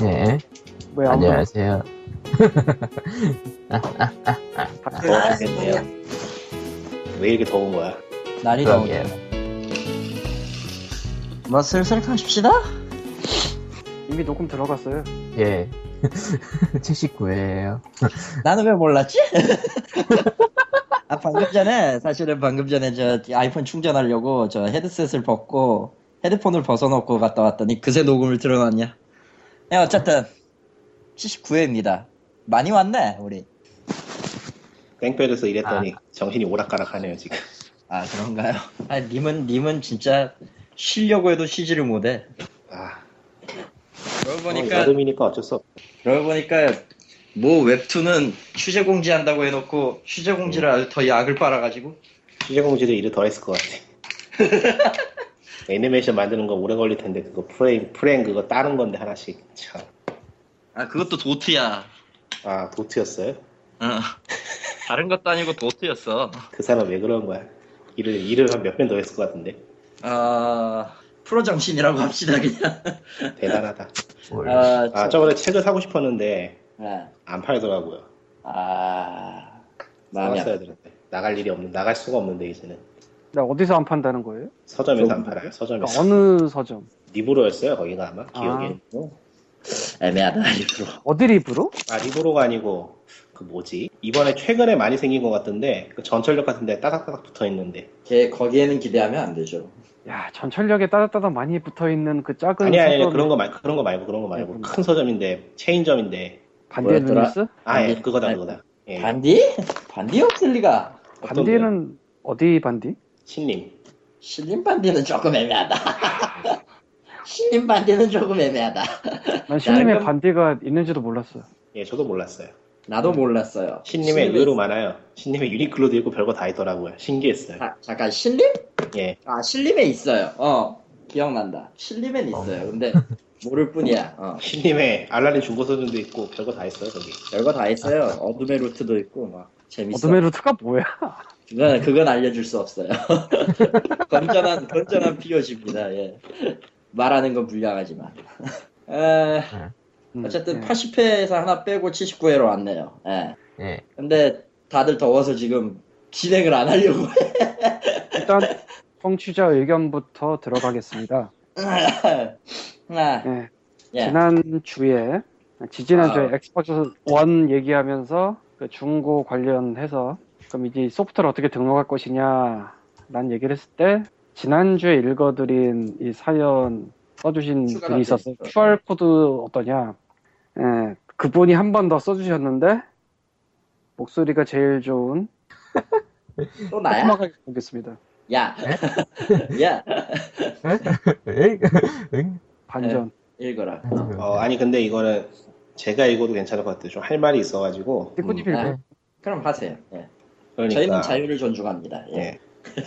네. 뭐야, 안녕하세요. 더워겠네요. 왜 이렇게 더운 거야? 날이 더운데. 뭐 슬슬 가십시다. 이미 녹음 들어갔어요. 예. 79회예요. 나는 왜 몰랐지? 아 방금 전에 저 아이폰 충전하려고 저 헤드셋을 벗고 헤드폰을 벗어놓고 갔다 왔더니 그새 녹음을 들어놨냐? 네, 어쨌든 79회입니다. 많이 왔네 우리. 땡볕에서 일했더니 정신이 오락가락하네요 지금. 아 그런가요? 아 님은 진짜 쉬려고 해도 쉬지를 못해. 아. 그러고 보니까 여름이니까 어쩔 수 없어. 그러고 보니까 뭐 웹툰은 취재 공지한다고 해놓고 취재 공지를 아주 더 약을 빨아가지고. 취재 공지도 일을 더 했을 것 같아. 애니메이션 만드는 거 오래 걸릴 텐데 그거 프레임 그거 따른 건데 하나씩 참. 아 그것도 도트야. 아 도트였어요? 응. 다른 것도 아니고 도트였어. 그 사람 왜 그런 거야? 일을 한 몇 편 더 했을 것 같은데. 아 프로 정신이라고 합시다 그냥. 대단하다. 아 저번에 책을 사고 싶었는데 네. 안 팔더라고요. 아 마음이 아파야 되는데 나갈 수가 없는데 이제는. 나 어디서 안 판다는 거예요? 서점에서 안 팔아요. 서점에서. 어느 서점? 리브로였어요 거기가 아마 기억에. 애매하다 리브로. 어디 리브로? 아 리브로가 아니고 그 뭐지? 이번에 최근에 많이 생긴 것 같은데 그 전철역 같은데 따닥따닥 붙어 있는데. 걔 거기에는 기대하면 안 되죠. 야 전철역에 따닥따닥 많이 붙어 있는 그 작은. 아니 그런 거 말고 네, 큰 서점인데 체인점인데. 반디 앤 루니스? 아 예 그거다. 예. 반디 없을 리가. 반디는 어디 반디? 신림 반디는 조금 애매하다. 신림 반디는 조금 애매하다. 난 신림의 반디가 있는지도 몰랐어요. 예, 저도 몰랐어요. 나도 몰랐어요. 신림의 의외로 많아요. 신림의 유니클로도 있고 별거 다 있더라고요. 신기했어요. 아, 잠깐 신림? 예. 아 신림에 있어요. 기억난다. 신림엔 있어요. 근데 모를 뿐이야. 신림에 알라린 중고서점도 있고 별거 다 있어요 거기. 별거 다 있어요. 어둠의 루트도 있고 막 재밌어. 어둠의 루트가 뭐야? 그건 알려줄 수 없어요. 건전한 P.O.G입니다. 예. 말하는 건 불량하지만. 어쨌든 80회에서 하나 빼고 79회로 왔네요. 예. 네. 근데 다들 더워서 지금 진행을 안 하려고 해. 일단 청취자 의견부터 들어가겠습니다. 네. 예. 지난주에 엑스박스 원 얘기하면서 그 중고 관련해서 그럼 이제 소프트를 어떻게 등록할 것이냐 라는 얘기를 했을 때 지난주에 읽어드린 이 사연 써주신 분이 있었어요. QR코드 어떠냐. 예, 그분이 한 번 더 써주셨는데 목소리가 제일 좋은 또 나야? 꼼꼼하게 보겠습니다. 야 반전 읽어라. 아니 근데 이거는 제가 읽어도 괜찮을 것 같아요. 좀 할 말이 있어가지고 그럼 하세요. 예. 그러니까, 저희는 자유를 존중합니다. 예.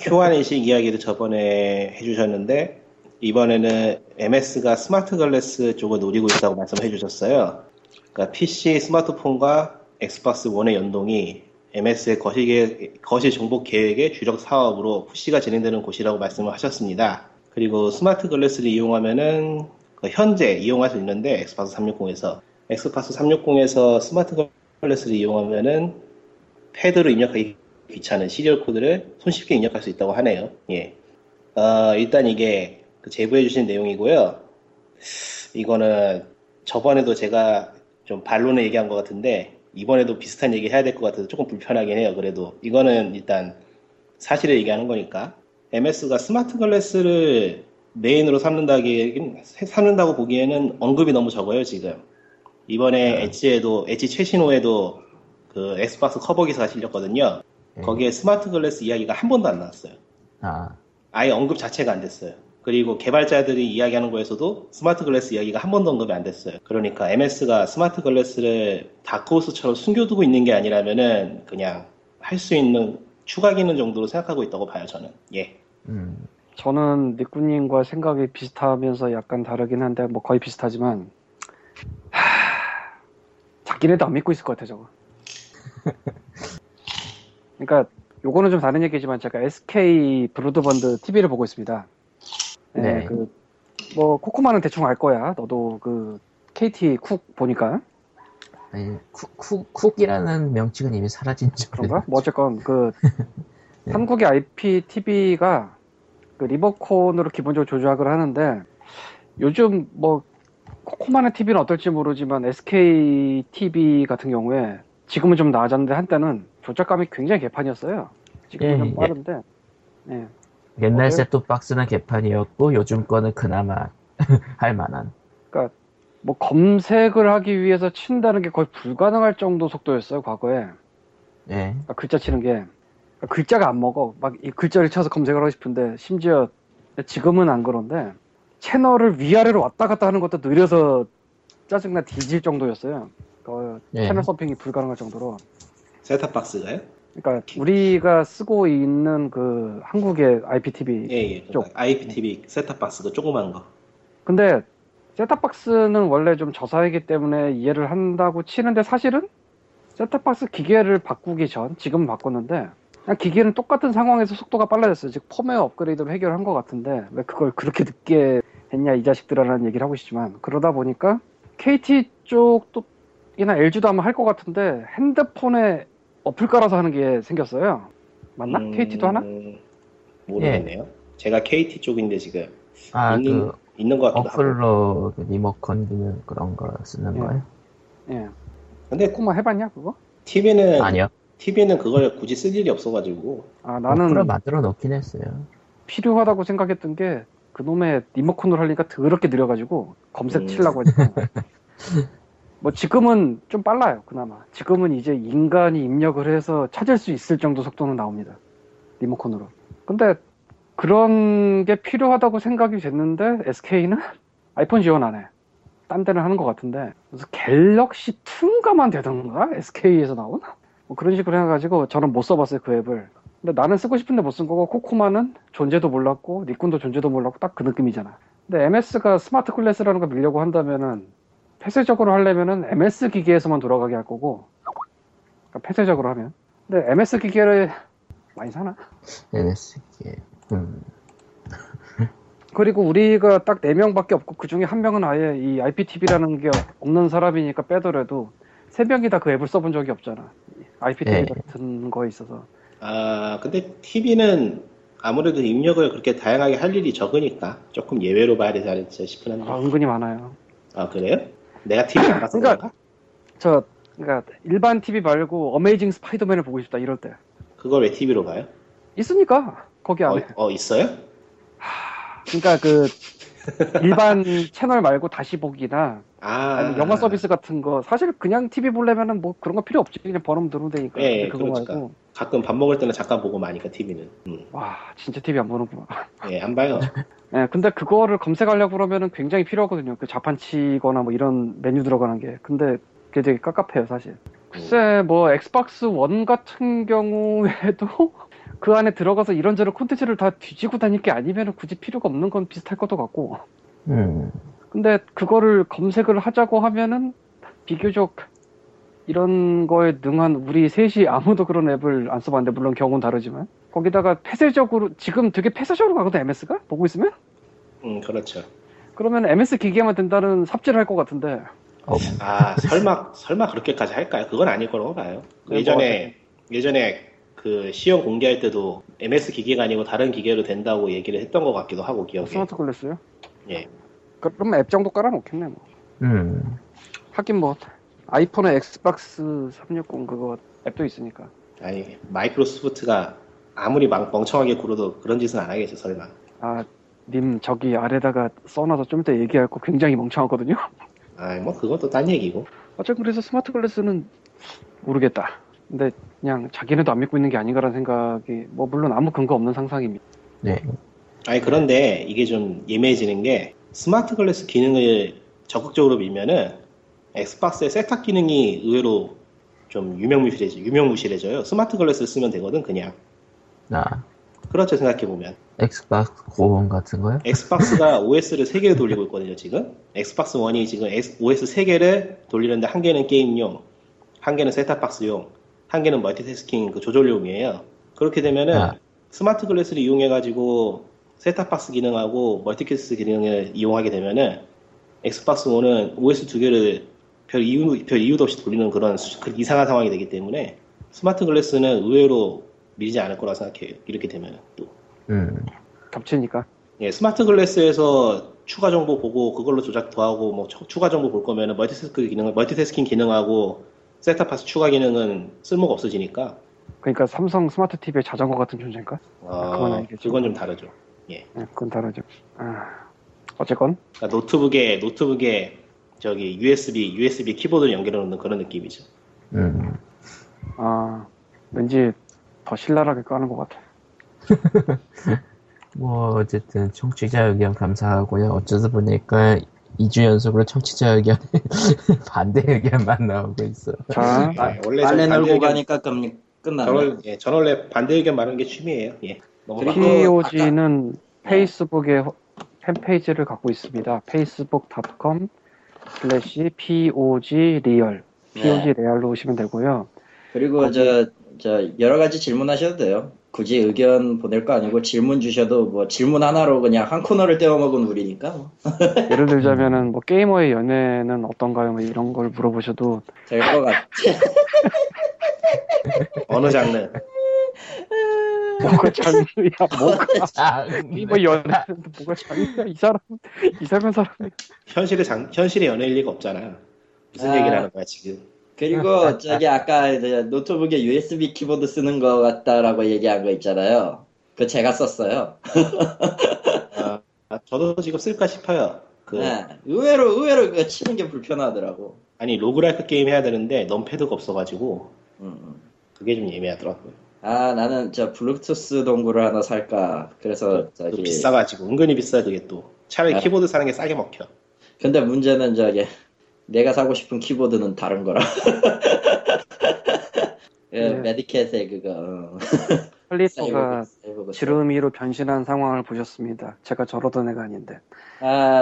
QR 인식 이야기를 저번에 해주셨는데 이번에는 MS가 스마트 글래스 쪽을 노리고 있다고 말씀해주셨어요. 그러니까 PC, 스마트폰과 엑스박스 원의 연동이 MS의 거시 정보 계획의 주력 사업으로 푸시가 진행되는 곳이라고 말씀을 하셨습니다. 그리고 스마트 글래스를 이용하면은 현재 이용할 수 있는데 엑스박스 360에서 스마트 글래스를 이용하면은 패드로 입력하기 귀찮은 시리얼 코드를 손쉽게 입력할 수 있다고 하네요. 예. 일단 이게 제보해 주신 내용이고요. 이거는 저번에도 제가 좀 반론을 얘기한 것 같은데 이번에도 비슷한 얘기 해야 될 것 같아서 조금 불편하긴 해요. 그래도 이거는 일단 사실을 얘기하는 거니까 MS가 스마트 글래스를 메인으로 삼는다고 보기에는 언급이 너무 적어요. 지금 이번에 엣지 최신호에도 그 엑스박스 커버 기사가 실렸거든요. 거기에 스마트 글래스 이야기가 한 번도 안 나왔어요. 아예 언급 자체가 안 됐어요. 그리고 개발자들이 이야기하는 거에서도 스마트 글래스 이야기가 한 번도 언급이 안 됐어요. 그러니까 MS가 스마트 글래스를 다크호스처럼 숨겨두고 있는 게 아니라면은 그냥 할 수 있는 추가 기능 정도로 생각하고 있다고 봐요 저는. 예. 저는 니꾸님과 생각이 비슷하면서 약간 다르긴 한데 뭐 거의 비슷하지만 자기네도 안 믿고 있을 것 같아 저거. 그러니까 요거는 좀 다른 얘기지만 제가 SK 브로드밴드 TV를 보고 있습니다. 네. 뭐 코코마는 대충 알 거야. 너도 그 KT 쿡 보니까. 아니, 쿡이라는 명칭은 이미 사라진 줄. 그런가? 뭐 어쨌건 그 네. 한국의 IPTV가 그 리모컨으로 기본적으로 조작을 하는데 요즘 뭐 코코만의 TV는 어떨지 모르지만 SK TV 같은 경우에 지금은 좀 나아졌는데 한때는 조작감이 굉장히 개판이었어요. 지금은 예, 좀 빠른데. 예. 예. 옛날 셋톱박스는 개판이었고 요즘 거는 그나마 할 만한. 그러니까 뭐 검색을 하기 위해서 친다는 게 거의 불가능할 정도 속도였어요 과거에. 예. 그러니까 글자 치는 게 그러니까 글자가 안 먹어. 막 이 글자를 쳐서 검색을 하고 싶은데 심지어 지금은 안 그런데. 채널을 위아래로 왔다 갔다 하는 것도 느려서 짜증나 뒤질 정도였어요. 그 네. 채널 서핑이 불가능할 정도로. 셋탑박스가요? 그러니까 우리가 쓰고 있는 그 한국의 IPTV 예, 쪽. IPTV 셋탑박스도 조그만 거. 근데 셋탑박스는 원래 좀 저사이기 때문에 이해를 한다고 치는데 사실은 셋탑박스 기계를 바꾸기 전, 지금 바꿨는데 기계는 똑같은 상황에서 속도가 빨라졌어요. 즉 펌웨어 업그레이드로 해결한 것 같은데 왜 그걸 그렇게 늦게 했냐 이 자식들이라는 얘기를 하고 있지만 그러다 보니까 KT 쪽이나 LG도 아마 할 것 같은데 핸드폰에 어플 깔아서 하는 게 생겼어요. 맞나? KT도 하나? 모르겠네요. 예. 제가 KT 쪽인데 지금 있는 것 같기도 하고. 어플로 리모컨 기능 그런 거 쓰는 예. 거예요? 예. 근데 꼬마 해봤냐 그거? TV는 아니요. TV는 그걸 굳이 쓸 일이 없어가지고. 아, 나는. 그걸 만들어 놓긴 했어요. 필요하다고 생각했던 게, 그놈의 리모컨으로 하려니까 더럽게 느려가지고, 검색 치려고 하니까. 뭐, 지금은 좀 빨라요, 그나마. 지금은 이제 인간이 입력을 해서 찾을 수 있을 정도 속도는 나옵니다. 리모컨으로. 근데, 그런 게 필요하다고 생각이 됐는데, SK는 아이폰 지원 안 해. 딴 데는 하는 것 같은데, 그래서 갤럭시 2인가만 되던가? SK에서 나온? 뭐 그런 식으로 해가지고 저는 못 써봤어요 그 앱을. 근데 나는 쓰고 싶은데 못 쓴 거고 코코마는 존재도 몰랐고 니꾼도 존재도 몰랐고 딱 그 느낌이잖아. 근데 MS가 스마트 클래스라는 거 밀려고 한다면은 폐쇄적으로 하려면은 MS 기계에서만 돌아가게 할 거고. 그러니까 폐쇄적으로 하면. 근데 MS 기계를 많이 사나? MS 기계. 그리고 우리가 딱 4명밖에 없고 그 중에 한 명은 아예 이 IPTV라는 게 없는 사람이니까 빼더라도 3명이 다 그 앱을 써본 적이 없잖아. IPTV 네. 같은 거에 있어서. 아, 근데 TV는 아무래도 입력을 그렇게 다양하게 할 일이 적으니까 조금 예외로 봐야 되지 않을까 싶긴 한데. 아, 은근히 많아요. 아, 그래요? 내가 TV 안 봤어. 그러니까 일반 TV 말고 어메이징 스파이더맨을 보고 싶다 이럴 때. 그걸 왜 TV로 봐요? 있으니까. 거기 안에. 있어요? 하, 그러니까 그 일반 채널 말고 다시 보기나 아니, 영화 서비스 같은 거 사실 그냥 TV 보려면은 뭐 그런 거 필요 없지. 그냥 번호만 누르면 되니까. 예, 그거 말고 가끔 밥 먹을 때는 잠깐 보고 마니까 TV는. 와 진짜 TV 안 보는구나. 예, 안 봐요. 예, 근데 그거를 검색하려고 그러면은 굉장히 필요하거든요. 그 자판치거나 뭐 이런 메뉴 들어가는 게. 근데 그게 되게 깝깝해요 사실. 글쎄 뭐 엑스박스 원 같은 경우에도 그 안에 들어가서 이런저런 콘텐츠를 다 뒤지고 다닐 게 아니면은 굳이 필요가 없는 건 비슷할 것도 같고. 근데 그거를 검색을 하자고 하면은 비교적 이런 거에 능한 우리 셋이 아무도 그런 앱을 안 써봤는데 물론 경우는 다르지만 거기다가 폐쇄적으로 지금 되게 폐쇄적으로 가거든 MS가? 보고 있으면? 그렇죠. 그러면 MS 기계만 된다는 삽질을 할 것 같은데 아 설마 그렇게까지 할까요? 그건 아닐 거라고 봐요. 예전에 그 시험 공개할 때도 MS 기계가 아니고 다른 기계로 된다고 얘기를 했던 것 같기도 하고 기억에. 스마트 클래스요? 예. 그럼 앱 정도 깔아놓겠네 뭐. 하긴 뭐 아이폰에 엑스박스 360 그거 앱도 있으니까. 아니 마이크로소프트가 아무리 멍청하게 굴어도 그런 짓은 안 하겠지 설마. 아 님 저기 아래다가 써놔서 좀 이따 얘기할 거 굉장히 멍청하거든요. 아 뭐 그것도 딴 얘기고. 어쨌든 그래서 스마트 클래스는 모르겠다. 근데 그냥 자기네도 안 믿고 있는 게 아닌가라는 생각이 뭐 물론 아무 근거 없는 상상입니다. 네. 아니 그런데 이게 좀 예매해지는 게. 스마트 글래스 기능을 적극적으로 밀면은 엑스박스의 세탁 기능이 의외로 좀 유명무실해져요. 스마트 글래스를 쓰면 되거든 그냥. 그렇죠 생각해보면. 엑스박스 고원 같은 거요? 엑스박스가 OS를 3개를 돌리고 있거든요 지금. 엑스박스 1이 지금 OS 3개를 돌리는데 한 개는 게임용, 한 개는 셋탑박스용, 한 개는 멀티태스킹 그 조절용이에요. 그렇게 되면은 스마트 글래스를 이용해가지고 셋탑박스 기능하고 멀티캐스트 기능을 이용하게 되면은 엑스박스 1은 OS 두 개를 별 이유도 없이 돌리는 그런 이상한 상황이 되기 때문에 스마트 글래스는 의외로 밀리지 않을 거라 생각해요. 이렇게 되면 또. 겹치니까. 예, 스마트 글래스에서 추가 정보 보고 그걸로 조작 더 하고 뭐 추가 정보 볼 거면은 멀티태스킹 기능하고 셋탑박스 추가 기능은 쓸모가 없어지니까. 그러니까 삼성 스마트 TV의 자전거 같은 존재인가? 그건 아니겠죠. 그건 좀 다르죠. 예. 네, 그건 다르죠. 어쨌건. 그러니까 노트북에 저기 USB 키보드를 연결해 놓는 그런 느낌이죠. 왠지 더 신랄하게 까는 것 같아. 뭐 어쨌든 청취자 의견 감사하고요. 어쩌다 보니까 2주 연속으로 청취자 의견 반대 의견만 나오고 있어. 자, 원래 안에 놀고 가니까 끝나네. 예, 전 원래 반대 의견 말하는 게 취미예요. 예. P.O.G는 페이스북에 팬페이지를 갖고 있습니다. facebook.com/POGReal POGReal로 오시면 되고요. 그리고 저 여러 가지 질문하셔도 돼요. 굳이 의견 보낼 거 아니고 질문 주셔도 뭐 질문 하나로 그냥 한 코너를 떼어먹은 우리니까 뭐. 예를 들자면은 뭐 게이머의 연애는 어떤가요? 뭐 이런 걸 물어보셔도 될 것 같아. 어느 장르? 뭐가 장르야? 뭐 연애는 뭐가 장르야? 이 사람. 현실의 연애일 리가 없잖아. 무슨 얘기를 하는 거야 지금? 그리고 저기 아까 노트북에 USB 키보드 쓰는 거 같다라고 얘기한 거 있잖아요. 그거 제가 썼어요. 저도 지금 쓸까 싶어요. 네, 의외로 그거 치는 게 불편하더라고. 아니 로그라이크 게임 해야 되는데 넘패드가 없어가지고 그게 좀 예매하더라고요. 나는 저 블루투스 동굴을 하나 살까. 그래서 저기 비싸가지고 은근히 비싸 그게 또. 차라리 키보드 사는 게 싸게 먹혀. 근데 문제는 저기. 내가 사고 싶은 키보드는 다른 거라. 메디캣의 그거. 클리퍼가 지름이로 변신한 상황을 보셨습니다. 제가 저러던 애가 아닌데.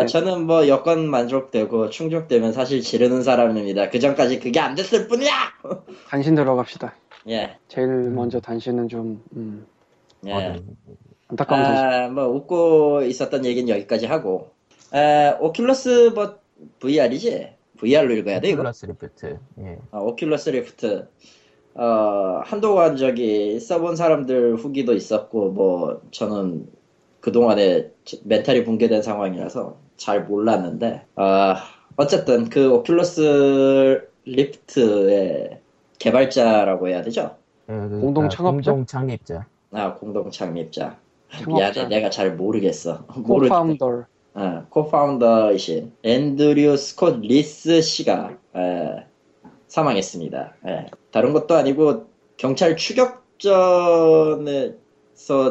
저는 뭐 여건 만족되고 충족되면 사실 지르는 사람입니다. 그 전까지 그게 안 됐을 뿐이야. 단신 들어갑시다. 예. 제일 먼저 단신은 좀. 예. 안타까운 단신. 뭐 웃고 있었던 얘기는 여기까지 하고. 오큘러스 VR이지? VR로 읽어야 돼, 이거? 오큘러스 리프트. 예. 오큘러스 리프트. 한동안 저기 써본 사람들 후기도 있었고, 뭐, 저는 그동안에 멘탈이 붕괴된 상황이라서 잘 몰랐는데, 어쨌든 그 오큘러스 리프트의 개발자라고 해야 되죠? 공동 창립자. 공동 창립자. 미안해, 내가 잘 모르겠어. 코파운더. 코파운더이신 앤드류 스콧 리스 씨가 사망했습니다. 다른 것도 아니고 경찰 추격전에서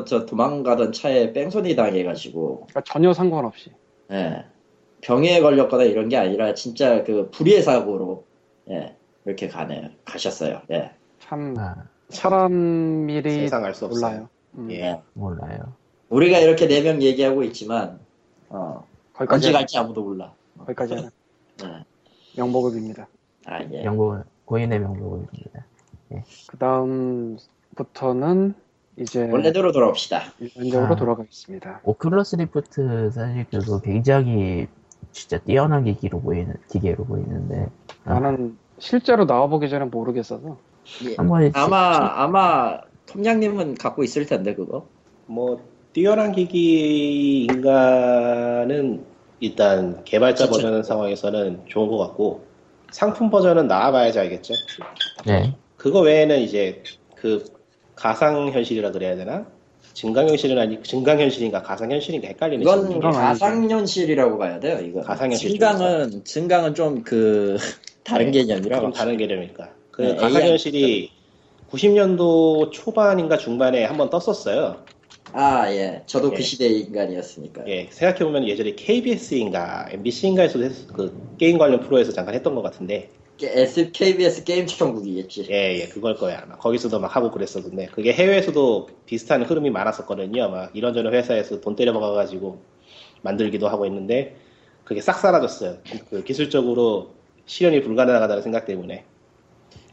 저 도망가던 차에 뺑소니 당해가지고 그러니까 전혀 상관없이 병에 걸렸거나 이런 게 아니라 진짜 그 불의의 사고로 이렇게 가셨어요. 참 사람 일이 세상 알 수 없어요. 몰라요. 우리가 이렇게 4명 얘기하고 있지만 언제 갈지 아무도 몰라. 거기까지 하는 명복업입니다. 예. 고인의 명복업입니다. 예. 그 다음부터는 이제 원래대로 돌아옵시다. 원래대로 돌아가겠습니다. 오큘러스 리프트 사실 그거 굉장히 진짜 뛰어난 기계로 보이는데 나는 실제로 나와보기 전에 모르겠어서 아마 톰양님은 갖고 있을 텐데 그거 뭐. 뛰어난 기기인가는 일단 개발자 버전 상황에서는 좋은 것 같고 상품 버전은 나와봐야지 알겠죠? 네. 그거 외에는 이제 그 가상현실이라 그래야 되나? 증강현실인가 가상현실인가 헷갈리는 이건 가상현실이라고 봐야 돼요. 이거. 가상현실 증강은 좀 그 다른 개념이라. 좀 다른 개념일까. 그 가상현실이 90년도 초반인가 중반에 한번 떴었어요. 예. 저도 그 시대의 인간이었으니까. 예. 생각해보면 예전에 KBS인가, MBC인가에서 그 게임 관련 프로에서 잠깐 했던 것 같은데. KBS 게임 천국이겠지. 예, 그걸 거야. 아마. 거기서도 막 하고 그랬었는데. 그게 해외에서도 비슷한 흐름이 많았었거든요. 막 이런저런 회사에서 돈 때려먹어가지고 만들기도 하고 있는데, 그게 싹 사라졌어요. 그 기술적으로 실현이 불가능하다는 생각 때문에.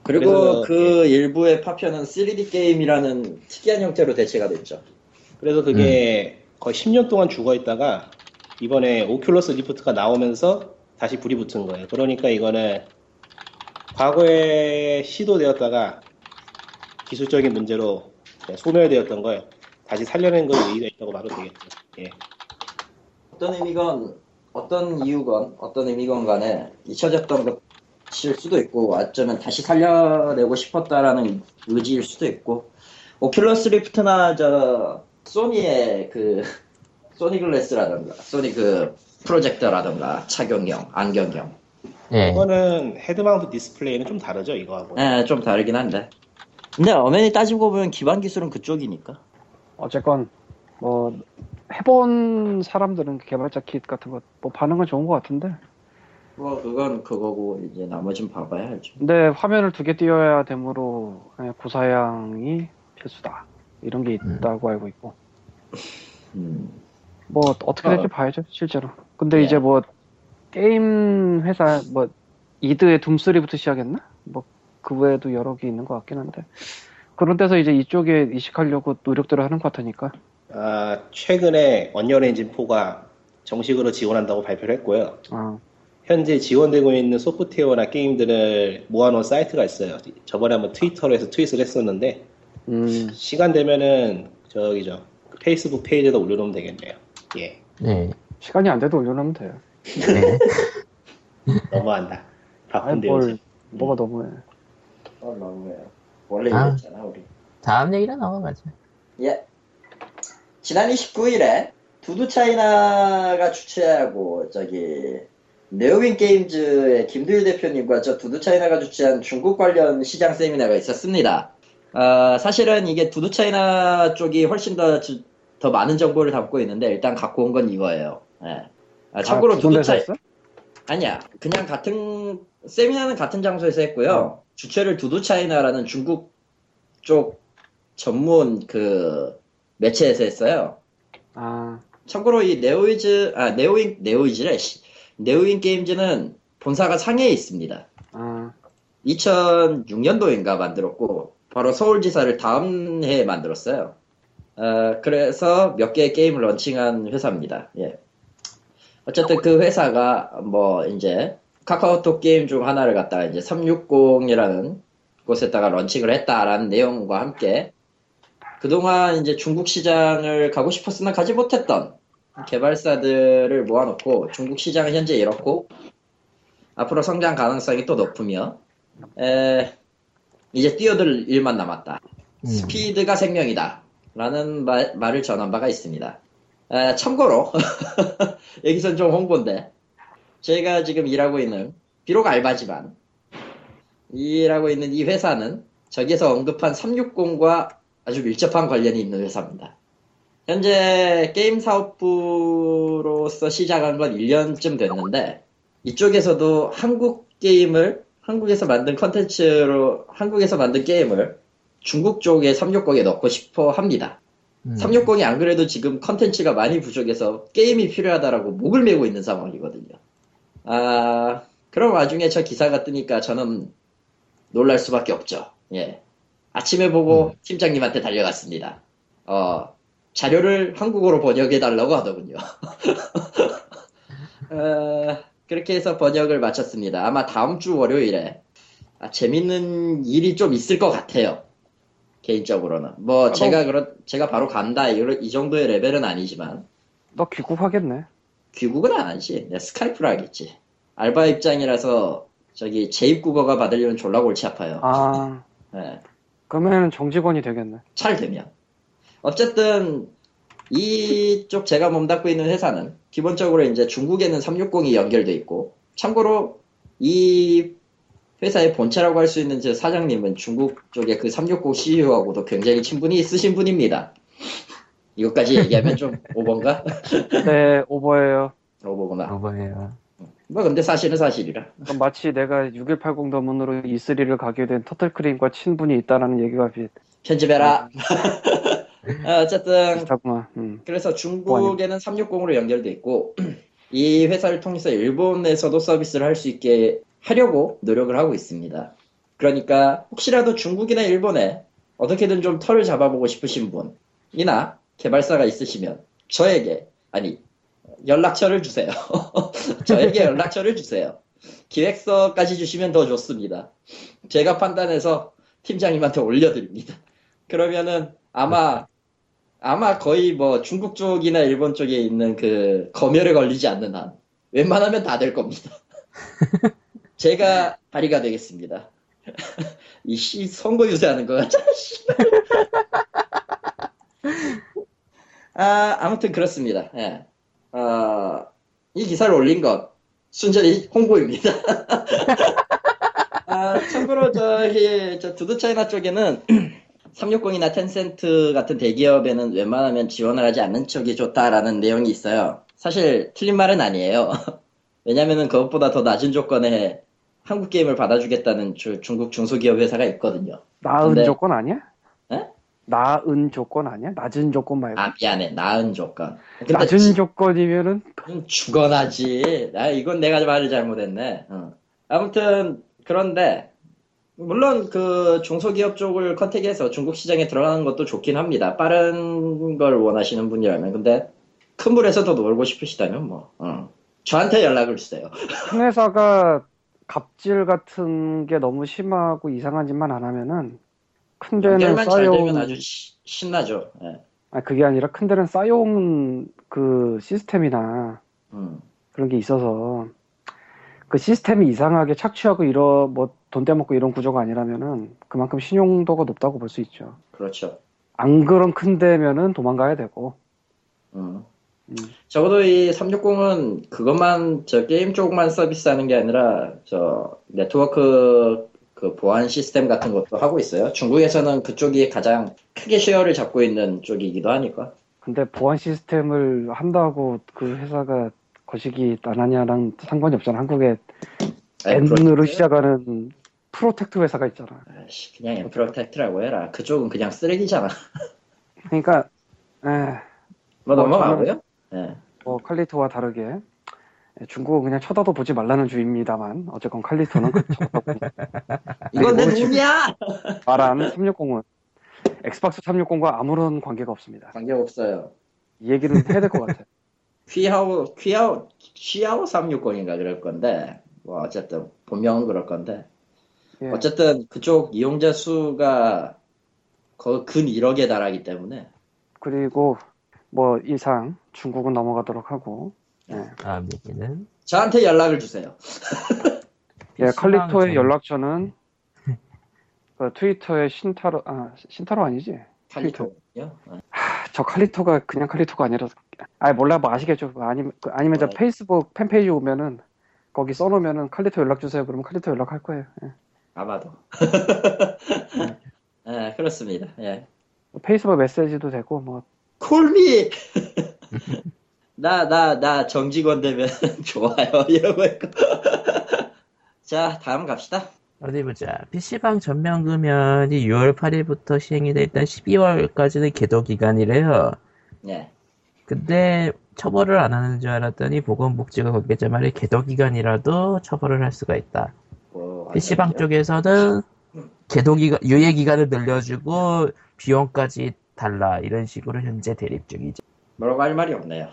그리고 그 일부의 파편은 3D 게임이라는 특이한 형태로 대체가 됐죠. 그래서 그게 거의 10년 동안 죽어있다가 이번에 오큘러스 리프트가 나오면서 다시 불이 붙은 거예요. 그러니까 이거는 과거에 시도되었다가 기술적인 문제로 소멸되었던 걸 다시 살려낸 것에 의의가 있다고 말해도 되겠죠. 예. 어떤 이유건 어떤 의미건 간에 잊혀졌던 것일 수도 있고 어쩌면 다시 살려내고 싶었다라는 의지일 수도 있고 오큘러스 리프트나 저 소니의 그 소니 글래스라던가 소니 그 프로젝터라던가 착용형, 안경형 이거는 헤드마운트 디스플레이는 좀 다르죠 이거하고? 네, 좀 다르긴 한데 근데 엄연히 따지고 보면 기반 기술은 그쪽이니까 어쨌건 뭐 해본 사람들은 개발자 킷 같은 거 뭐 반응은 좋은 것 같은데 뭐 그건 그거고 이제 나머진 봐봐야 알죠. 근데 화면을 두 개 띄워야 되므로 고사양이 필수다 이런 게 있다고 알고 있고 뭐 어떻게 될지 봐야죠 실제로. 근데 네. 이제 뭐 게임 회사 뭐 이드의 둠3부터 시작했나? 뭐 그 외에도 여러 개 있는 것 같긴 한데 그런 데서 이제 이쪽에 이식하려고 노력들을 하는 것 같으니까. 아, 최근에 언리얼 엔진 4가 정식으로 지원한다고 발표를 했고요. 현재 지원되고 있는 소프트웨어나 게임들을 모아놓은 사이트가 있어요. 저번에 한번 트위터로 해서 트윗을 했었는데 시간 되면은 저기죠 페이스북 페이지에다 올려놓으면 되겠네요. 예. 네. 시간이 안 돼도 올려놓으면 돼요. 네. 너무한다. 바쁜데 요즘. 뭐가 너무해. 너무해. 원래 이랬잖아 우리. 다음 얘기로 넘어가죠. 예. 지난 29일에 두두차이나가 주최하고 저기 네오윈 게임즈의 김두일 대표님과 저 두두차이나가 주최한 중국 관련 시장 세미나가 있었습니다. 사실은 이게 두두차이나 쪽이 훨씬 더 많은 정보를 담고 있는데 일단 갖고 온 건 이거예요. 예. 참고로 두두차이나 아니야. 그냥 같은 세미나는 같은 장소에서 했고요. 주최를 두두차이나라는 중국 쪽 전문 그 매체에서 했어요. 참고로 이 네오윈 게임즈는 본사가 상해에 있습니다. 2006년도인가 만들었고 바로 서울지사를 다음 해에 만들었어요. 그래서 몇 개의 게임을 런칭한 회사입니다. 예. 어쨌든 그 회사가 뭐 이제 카카오톡 게임 중 하나를 갖다가 이제 360이라는 곳에다가 런칭을 했다라는 내용과 함께 그동안 이제 중국 시장을 가고 싶었으나 가지 못했던 개발사들을 모아놓고 중국 시장은 현재 이렇고 앞으로 성장 가능성이 또 높으며 이제 뛰어들 일만 남았다. 스피드가 생명이다. 라는 말을 전한 바가 있습니다. 참고로 여기선 좀 홍보인데 제가 지금 일하고 있는 비록 알바지만 일하고 있는 이 회사는 저기에서 언급한 360과 아주 밀접한 관련이 있는 회사입니다. 현재 게임 사업부로서 시작한 건 1년쯤 됐는데 이쪽에서도 한국에서 만든 컨텐츠로 한국에서 만든 게임을 중국 쪽에 360에 넣고 싶어 합니다. 360이 안 그래도 지금 컨텐츠가 많이 부족해서 게임이 필요하다라고 목을 메고 있는 상황이거든요. 그런 와중에 저 기사가 뜨니까 저는 놀랄 수밖에 없죠. 예. 아침에 보고 팀장님한테 달려갔습니다. 자료를 한국어로 번역해달라고 하더군요. 그렇게 해서 번역을 마쳤습니다. 아마 다음 주 월요일에 재밌는 일이 좀 있을 것 같아요. 개인적으로는. 뭐 제가 바로 간다 이 정도의 레벨은 아니지만. 너 귀국하겠네. 귀국은 안 하지. 내가 스카이프로 하겠지. 알바 입장이라서 저기 재입국어가 받으려면 졸라 골치 아파요. 네. 그러면 정직원이 되겠네. 잘 되면. 어쨌든 이쪽 제가 몸담고 있는 회사는 기본적으로 이제 중국에는 360이 연결돼 있고 참고로 이 회사의 본체라고 할 수 있는 제 사장님은 중국 쪽에 그 360 CEO하고도 굉장히 친분이 있으신 분입니다. 이것까지 얘기하면 좀 오버인가? 네, 오버예요. 오버예요. 뭐 근데 사실은 사실이라. 마치 내가 6180 더문으로 E3를 가게 된 터틀크림과 친분이 있다라는 얘기가 편집해라. 어쨌든 그래서 중국에는 360으로 연결돼 있고 이 회사를 통해서 일본에서도 서비스를 할 수 있게 하려고 노력을 하고 있습니다. 그러니까 혹시라도 중국이나 일본에 어떻게든 좀 털을 잡아보고 싶으신 분이나 개발사가 있으시면 저에게 연락처를 주세요. 저에게 연락처를 주세요. 기획서까지 주시면 더 좋습니다. 제가 판단해서 팀장님한테 올려드립니다. 그러면은 아마 거의 뭐 중국 쪽이나 일본 쪽에 있는 그 검열에 걸리지 않는 한 웬만하면 다 될 겁니다. 제가 다리가 되겠습니다. 이씨 선거 유세하는 거 같잖아. 아무튼 그렇습니다. 예. 이 기사를 올린 건 순전히 홍보입니다. 참고로 저 두두차이나 쪽에는 360이나 텐센트 같은 대기업에는 웬만하면 지원을 하지 않는 쪽이 좋다라는 내용이 있어요. 사실 틀린 말은 아니에요. 왜냐면은 그것보다 더 낮은 조건에 한국 게임을 받아주겠다는 중국 중소기업 회사가 있거든요. 조건 아니야? 네? 나은 조건 아니야? 낮은 조건 말고. 아, 미안해. 나은 조건. 낮은 조건이면은? 죽어나지. 이건 내가 말을 잘못했네. 아무튼, 그런데, 물론 그 중소기업 쪽을 컨택해서 중국 시장에 들어가는 것도 좋긴 합니다. 빠른 걸 원하시는 분이라면. 근데, 큰 물에서 더 놀고 싶으시다면 뭐, 저한테 연락을 주세요. 큰 회사가 갑질 같은 게 너무 심하고 이상한 짓만 안 하면은, 큰 데는 쌓여온 아주 신나죠. 예. 아 그게 아니라 큰 데는 쌓여온 그 시스템이나 그런 게 있어서 그 시스템이 이상하게 착취하고 이런 뭐 돈 떼먹고 이런 구조가 아니라면은 그만큼 신용도가 높다고 볼 수 있죠. 그렇죠. 안 그런 큰 데면은 도망가야 되고. 적어도 이 360은 그것만 저 게임 쪽만 서비스하는 게 아니라 저 네트워크 그 보안 시스템 같은 것도 하고 있어요. 중국에서는 그쪽이 가장 크게 쉐어를 잡고 있는 쪽이기도 하니까. 근데 보안 시스템을 한다고 그 회사가 거시기 안 하냐랑 상관이 없잖아. 한국에 N으로 시작하는 프로텍트 회사가 있잖아. 아이씨, 그냥 N 프로텍트라고 해라. 그쪽은 그냥 쓰레기잖아. 그러니까 뭐 넘어가고요. 뭐 칼리토와 다르게 중국은 그냥 쳐다도 보지 말라는 주의입니다만 어쨌건 칼리토는 쳐다보고 이건 내 놈이야! 말한 360은 엑스박스 360과 아무런 관계가 없습니다. 관계가 없어요. 이 얘기를 해야 될 것 같아요. 퀴하오 360인가 그럴 건데 뭐 어쨌든 본명은 그럴 건데 예. 어쨌든 그쪽 이용자 수가 거의 근 1억에 달하기 때문에 그리고 뭐 이상 중국은 넘어가도록 하고 네. 다음 얘기는 저한테 연락을 주세요. 예, 칼리토의 연락처는 그 트위터의 신타로 아니지? 칼리토요? 저 칼리토가 그냥 칼리토가 아니라 몰라 뭐 아시겠죠? 아니면 저 페이스북 팬페이지 오면은 거기 써놓으면은 칼리토 연락 주세요. 그러면 칼리토 연락할 거예요. 예. 아마도. 예, 네, 그렇습니다. 예. 페이스북 메시지도 되고 뭐. 콜미. 나 정직원 되면 좋아요. 이러고 있고. 자, 다음 갑시다. 어디 보자. PC방 전면금연이 6월 8일부터 시행이 돼 일단 12월까지는 계도기간이래요. 네. 근데 처벌을 안 하는 줄 알았더니 보건복지가 거기에 말해 계도기간이라도 처벌을 할 수가 있다. 오, PC방 쪽에서는 계도기간, 유예기간을 늘려주고 비용까지 달라. 이런 식으로 현재 대립 중이죠. 뭐라고 할 말이 없네요.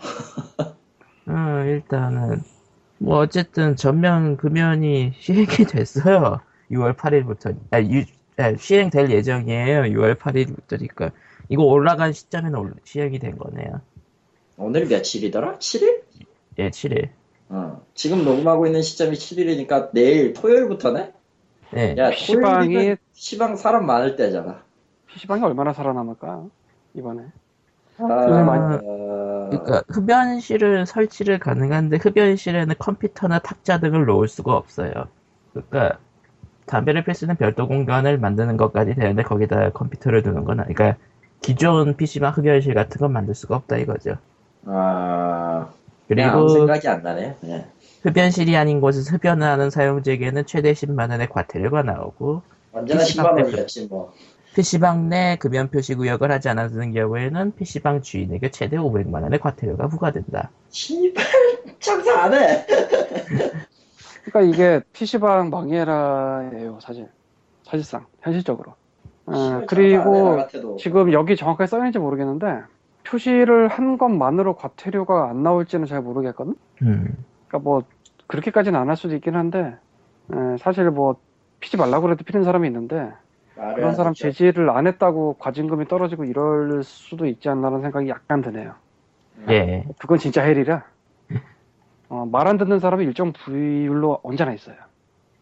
일단은 뭐 어쨌든 전면 금연이 시행이 됐어요. 6월 8일부터 시행될 예정이에요. 6월 8일부터니까 이거 올라간 시점에는 시행이 된 거네요. 오늘 며칠이더라? 7일? 예, 7일. 지금 녹음하고 있는 시점이 7일이니까 내일 토요일부터네? 네. 야, 토요일이면 시방 사람 많을 때잖아. 시방이 얼마나 살아남을까 이번에? 그러니까 흡연실을 설치를 가능한데 흡연실에는 컴퓨터나 탁자 등을 놓을 수가 없어요. 그러니까 담배를 필 수 있는 별도 공간을 만드는 것까지 되는데 거기다 컴퓨터를 두는 건 그러니까 기존 PC방 흡연실 같은 건 만들 수가 없다 이거죠. 그리고 아무 생각이 안 나네. 네. 흡연실이 아닌 곳에서 흡연을 하는 사용자에게는 최대 10만 원의 과태료가 나오고 언제나 10만 원이었지 뭐. PC방 내 금연 표시 구역을 하지 않았는 경우에는 PC방 주인에게 최대 500만 원의 과태료가 부과된다. 씨발 장사 안 해. 그러니까 이게 PC방 망해라예요, 사실상 현실적으로. 그리고 지금 여기 정확하게 써 있는지 모르겠는데 표시를 한 것만으로 과태료가 안 나올지는 잘 모르겠거든. 그러니까 뭐 그렇게까지는 안 할 수도 있긴 한데 사실 뭐 피지 말라고 해도 피는 사람이 있는데 그런 사람 제지를 안 했다고 과징금이 떨어지고 이럴 수도 있지 않나라는 생각이 약간 드네요. 예. 그건 진짜 헬이라 말 안 듣는 사람이 일정 부위율로 언제나 있어요.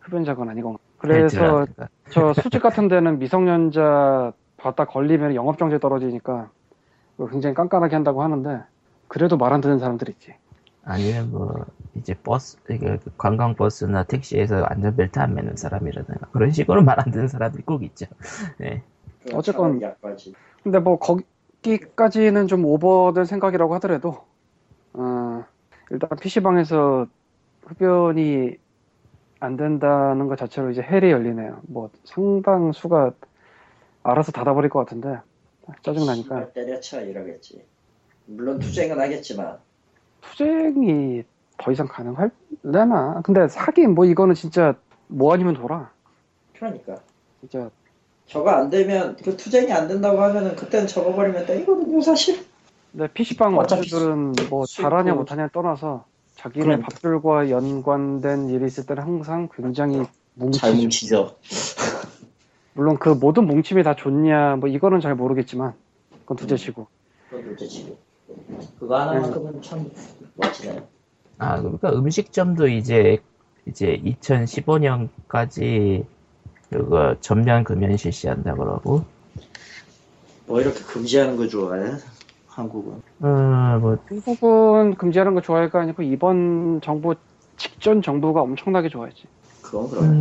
흡연자건 아니건. 그래서 저 술집 같은 데는 미성년자 받다 걸리면 영업정지 떨어지니까 굉장히 깐깐하게 한다고 하는데 그래도 말 안 듣는 사람들이 있지. 아니면 뭐 이제 버스, 관광버스나 택시에서 안전벨트 안 매는 사람이라든가 그런 식으로 말 안 듣는 사람들이 꼭 있죠. 네. 어쨌건 근데 뭐 거기까지는 좀 오버된 생각이라고 하더라도 일단 PC방에서 흡연이 안 된다는 것 자체로 이제 헬이 열리네요. 뭐 상당수가 알아서 닫아버릴 것 같은데 짜증나니까 때려쳐 이러겠지. 물론 투쟁은 하겠지만 투쟁이 더 이상 가능할려나. 근데 사긴 뭐 이거는 진짜 뭐 아니면 돌아. 그러니까 진짜 저거 안 되면 그 투쟁이 안 된다고 하면은 그때는 접어버리면 때리거든요 사실. 근데 PC방 업주들은 뭐 잘하냐 못하냐 떠나서 자기네 그러니까. 밥들과 연관된 일이 있을 때는 항상 굉장히 잘 뭉치죠. 물론 그 모든 뭉침이 다 좋냐 뭐 이거는 잘 모르겠지만 그건 둘째치고. 그거 하나만큼은 참 멋지네요. 아 그러니까 음식점도 이제 2015년까지 그거 전면 금연 실시한다 그러고. 뭐 이렇게 금지하는 거 좋아해? 한국은? 뭐 한국은 금지하는 거 좋아할 거 아니고 이번 정부 직전 정부가 엄청나게 좋아했지. 그건 그러네.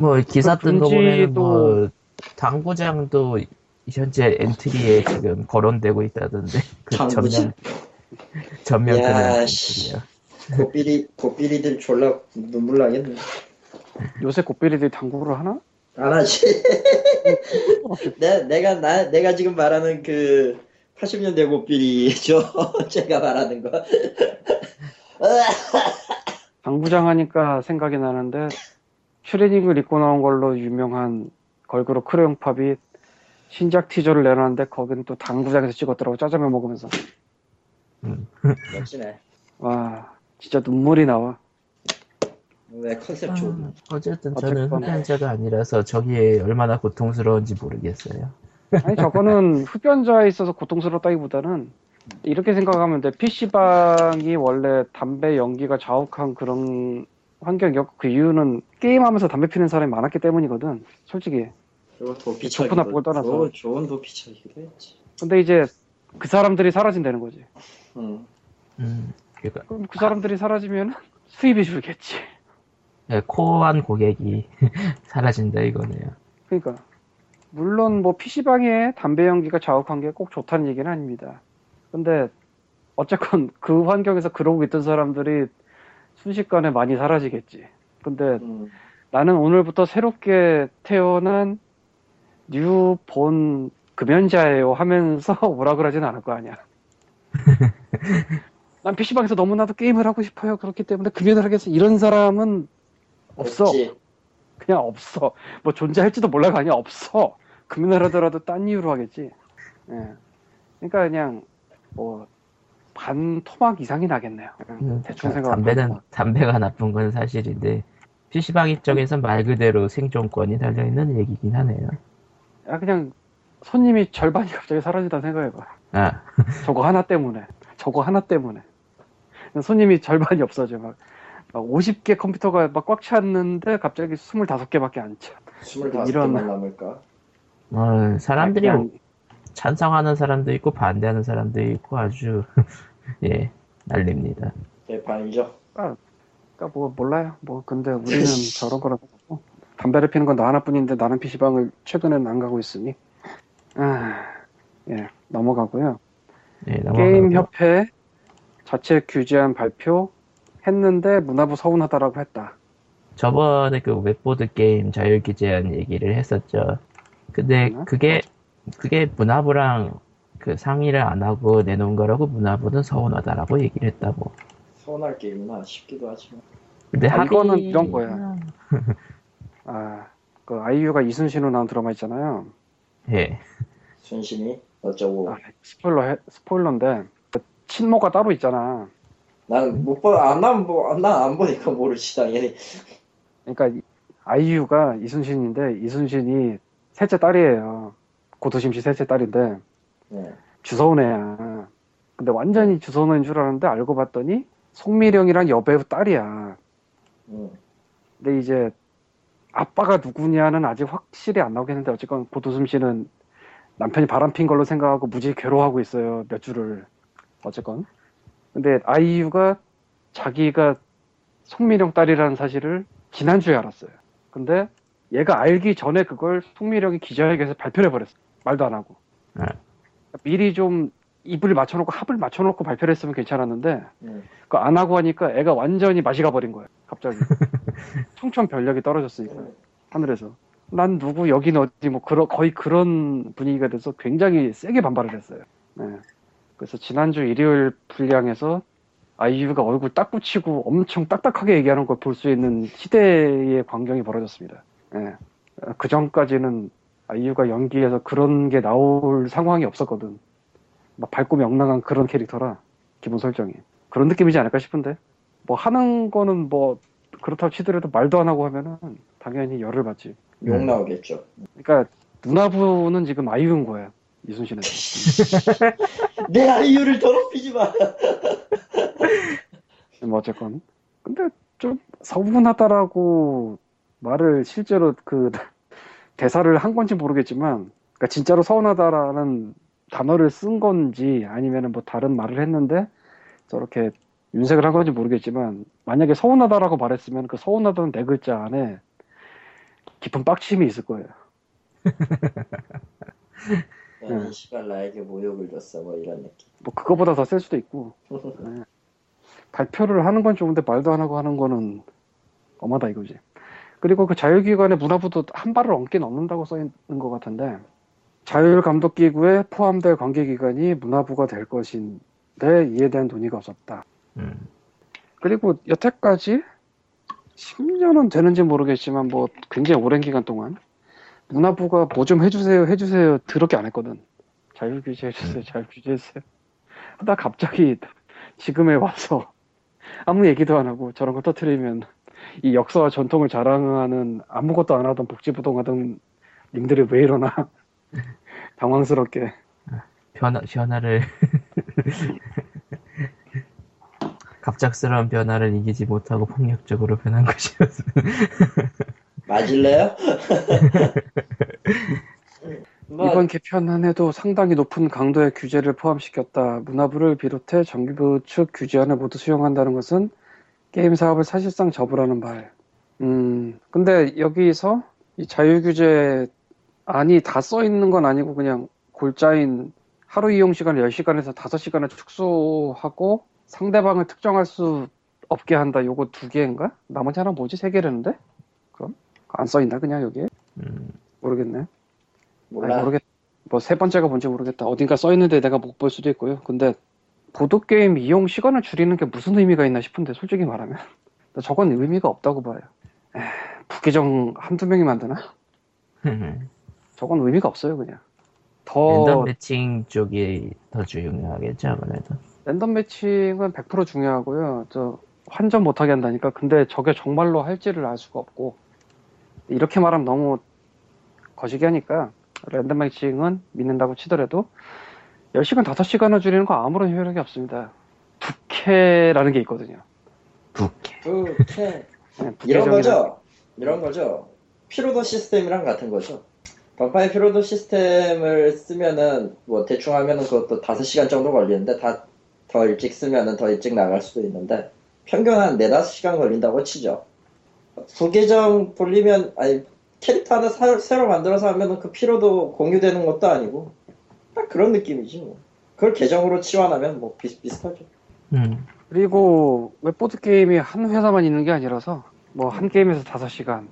뭐 기사 뜬 거 보면 뭐 당구장도 현재 엔트리에 지금 거론되고 있다던데. 그 당구장? 전면 야씨 고삐리들 졸라 눈물 나겠네. 요새 고삐리들이 당구를 하나? 안 하지. 내가 지금 말하는 그 80년대 고삐리죠. 제가 말하는 거. 당구장 하니까 생각이 나는데 트레이닝을 입고 나온 걸로 유명한 걸그룹 크레용팝이 신작 티저를 내놨는데 거기는 또 당구장에서 찍었더라고. 짜장면 먹으면서. 멋지네. 와 진짜 눈물이 나와. 네, 컨셉 좋은. 어쨌든 저는 흡연자가 아니라서 저기에 얼마나 고통스러운지 모르겠어요. 아니 저거는 흡연자에 있어서 고통스럽다기보다는 이렇게 생각하면 돼. PC방이 원래 담배 연기가 자욱한 그런 환경이었고 그 이유는 게임하면서 담배 피는 사람이 많았기 때문이거든. 솔직히 좋고 나쁘고 떠나서 좋은 도피처이기도 했지. 근데 이제 그 사람들이 사라진다는 거지. 그러니까. 그럼 그 사람들이 사라지면 수입이 줄겠지. 네, 코어한 고객이 사라진다 이거네요. 그러니까 물론 뭐 PC방에 담배 연기가 자욱한 게 꼭 좋다는 얘기는 아닙니다. 근데 어쨌건 그 환경에서 그러고 있던 사람들이 순식간에 많이 사라지겠지. 근데 나는 오늘부터 새롭게 태어난 뉴본 금연자예요 하면서 뭐라 그러진 않을 거 아니야. 난 PC방에서 너무나도 게임을 하고 싶어요. 그렇기 때문에 금연을 하겠어. 이런 사람은 없어. 없지. 그냥 없어. 뭐 존재할지도 몰라가 아니야. 없어. 금연을 하더라도 딴 이유로 하겠지. 예. 그러니까 그냥 뭐 반 토막 이상이 나겠네요. 대충 생각하면. 담배가 나쁜 건 사실인데 PC방 입장에선 말 그대로 생존권이 달려있는 얘기긴 하네요. 아 그냥 손님이 절반이 갑자기 사라지다 생각해봐. 아. 저거 하나 때문에 손님이 절반이 없어져. 막 50개 컴퓨터가 막 꽉 찼는데 갑자기 25개밖에 안 차. 25개만 남을까? 사람들이 찬성하는 사람도 있고 반대하는 사람도 있고 아주 예 난립니다. 대반이죠. 그러니까 뭐 몰라요. 뭐 근데 우리는 저런 거라고 담배를 피는 건 나 하나뿐인데 나는 PC방을 최근에는 안 가고 있으니 예 넘어가고요. 네, 게임협회 자체 규제안 발표 했는데 문화부 서운하다라고 했다. 저번에 그 웹보드 게임 자율 규제안 얘기를 했었죠. 근데 그게 문화부랑 그 상의를 안 하고 내놓은 거라고 문화부는 서운하다라고 얘기를 했다고. 서운할 게임이나 싶기도 하지만. 근데 이거는 이런 거야. 아, 그 아이유가 이순신으로 나온 드라마 있잖아요. 예. 순신이? 어쩌고. 아, 스포일러인데 친모가 따로 있잖아. 난 못 봐. 난 안 보니까 모르지 당연히. 그러니까 아이유가 이순신인데 이순신이 셋째 딸이에요. 고도심씨 셋째 딸인데 네. 주서운 애야. 근데 완전히 주서운 애인 줄 알았는데 알고 봤더니 송미령이랑 여배우 딸이야. 근데 이제 아빠가 누구냐는 아직 확실히 안 나오겠는데 어쨌건 고도심씨는 남편이 바람핀 걸로 생각하고 무지 괴로워하고 있어요. 몇 주를. 어쨌건. 근데 아이유가 자기가 송미령 딸이라는 사실을 지난주에 알았어요. 근데 얘가 알기 전에 그걸 송미령이 기자회견에서 발표를 해버렸어. 말도 안 하고. 네. 미리 좀 입을 맞춰놓고 합을 맞춰놓고 발표를 했으면 괜찮았는데 그거 안 하고 하니까 애가 완전히 맛이 가버린 거예요. 갑자기. 청춘 변력이 떨어졌으니까. 하늘에서. 난 누구 여긴 어디 뭐 거의 그런 분위기가 돼서 굉장히 세게 반발을 했어요. 네. 그래서 지난주 일요일 분량에서 아이유가 얼굴 딱 붙이고 엄청 딱딱하게 얘기하는 걸 볼 수 있는 시대의 광경이 벌어졌습니다. 네. 그 전까지는 아이유가 연기해서 그런 게 나올 상황이 없었거든. 막 밝고 명랑한 그런 캐릭터라 기본 설정이 그런 느낌이지 않을까 싶은데 뭐 하는 거는 뭐 그렇다고 치더라도 말도 안 하고 하면은 당연히 열을 받지. 욕 나오겠죠. 그러니까 누나부는 지금 아이유인 거야. 이순신은. 내 아이유를 더럽히지 마. 뭐 어쨌건 근데 좀 서운하다라고 말을 실제로 그 대사를 한 건지 모르겠지만 그러니까 진짜로 서운하다라는 단어를 쓴 건지 아니면은 뭐 다른 말을 했는데 저렇게 윤색을 한 건지 모르겠지만 만약에 서운하다라고 말했으면 그 서운하다는 네 글자 안에 깊은 빡침이 있을 거예요. 이 시간 나에게 모욕을 줬어 뭐 이런 느낌. 뭐 그거보다 더 셀 수도 있고. 네. 발표를 하는 건 좋은데 말도 안 하고 하는 거는 엄하다 이거지. 그리고 그 자율기관의 문화부도 한 발을 얹긴 얹는다고 써 있는 것 같은데 자율감독기구에 포함될 관계기관이 문화부가 될 것인데 이에 대한 논의가 없었다. 그리고 여태까지 10년은 되는지 모르겠지만 뭐 굉장히 오랜 기간 동안 문화부가 뭐 좀 해주세요 더럽게 안 했거든. 자율규제해주세요 자율규제해주세요 하다 갑자기 지금에 와서 아무 얘기도 안 하고 저런 거 터뜨리면 이 역사와 전통을 자랑하는 아무것도 안 하던 복지부동 하던 님들이 왜 이러나 당황스럽게 변화를 갑작스러운 변화를 이기지 못하고 폭력적으로 변한 것이었어. 맞을래요? 이번 개편안에도 상당히 높은 강도의 규제를 포함시켰다. 문화부를 비롯해 정부 측 규제안을 모두 수용한다는 것은 게임 사업을 사실상 접으라는 말. 근데 여기서 이 자율규제 안이 다 써있는 건 아니고 그냥 골자인 하루 이용 시간을 10시간에서 5시간을 축소하고 상대방을 특정할 수 없게 한다. 요거 2개인가? 나머지 하나 뭐지? 3개라는데? 그럼? 안 써있나 그냥 여기에? 모르겠네. 몰라. 아니, 모르겠... 뭐 세 번째가 뭔지 모르겠다. 어딘가 써있는데 내가 못 볼 수도 있고요. 근데 보드게임 이용 시간을 줄이는 게 무슨 의미가 있나 싶은데 솔직히 말하면 저건 의미가 없다고 봐요. 부계정 한두 명이 만드나? 저건 의미가 없어요 그냥. 랜덤 매칭 쪽이 더 중요하겠죠 아무래도. 랜덤 매칭은 100% 중요하고요. 저 환전 못하게 한다니까. 근데 저게 정말로 할지를 알 수가 없고 이렇게 말하면 너무 거시기 하니까 랜덤 매칭은 믿는다고 치더라도 10시간, 5시간을 줄이는 거 아무런 효력이 없습니다. 부캐라는 게 있거든요. 부캐. 네, 이런 거죠. 피로도 시스템이랑 같은 거죠. 반파의 피로도 시스템을 쓰면은 뭐 대충 하면은 그것도 5시간 정도 걸리는데 다 더 일찍 쓰면은 더 일찍 나갈 수도 있는데 평균 한 4-5시간 걸린다고 치죠. 부계정 돌리면 아니 캐릭터 하나 새로 만들어서 하면은 그 피로도 공유되는 것도 아니고 딱 그런 느낌이지 뭐. 그걸 계정으로 치환하면 뭐 비슷하죠. 그리고 왜 보드게임이 한 회사만 있는 게 아니라서 뭐 한 게임에서 5시간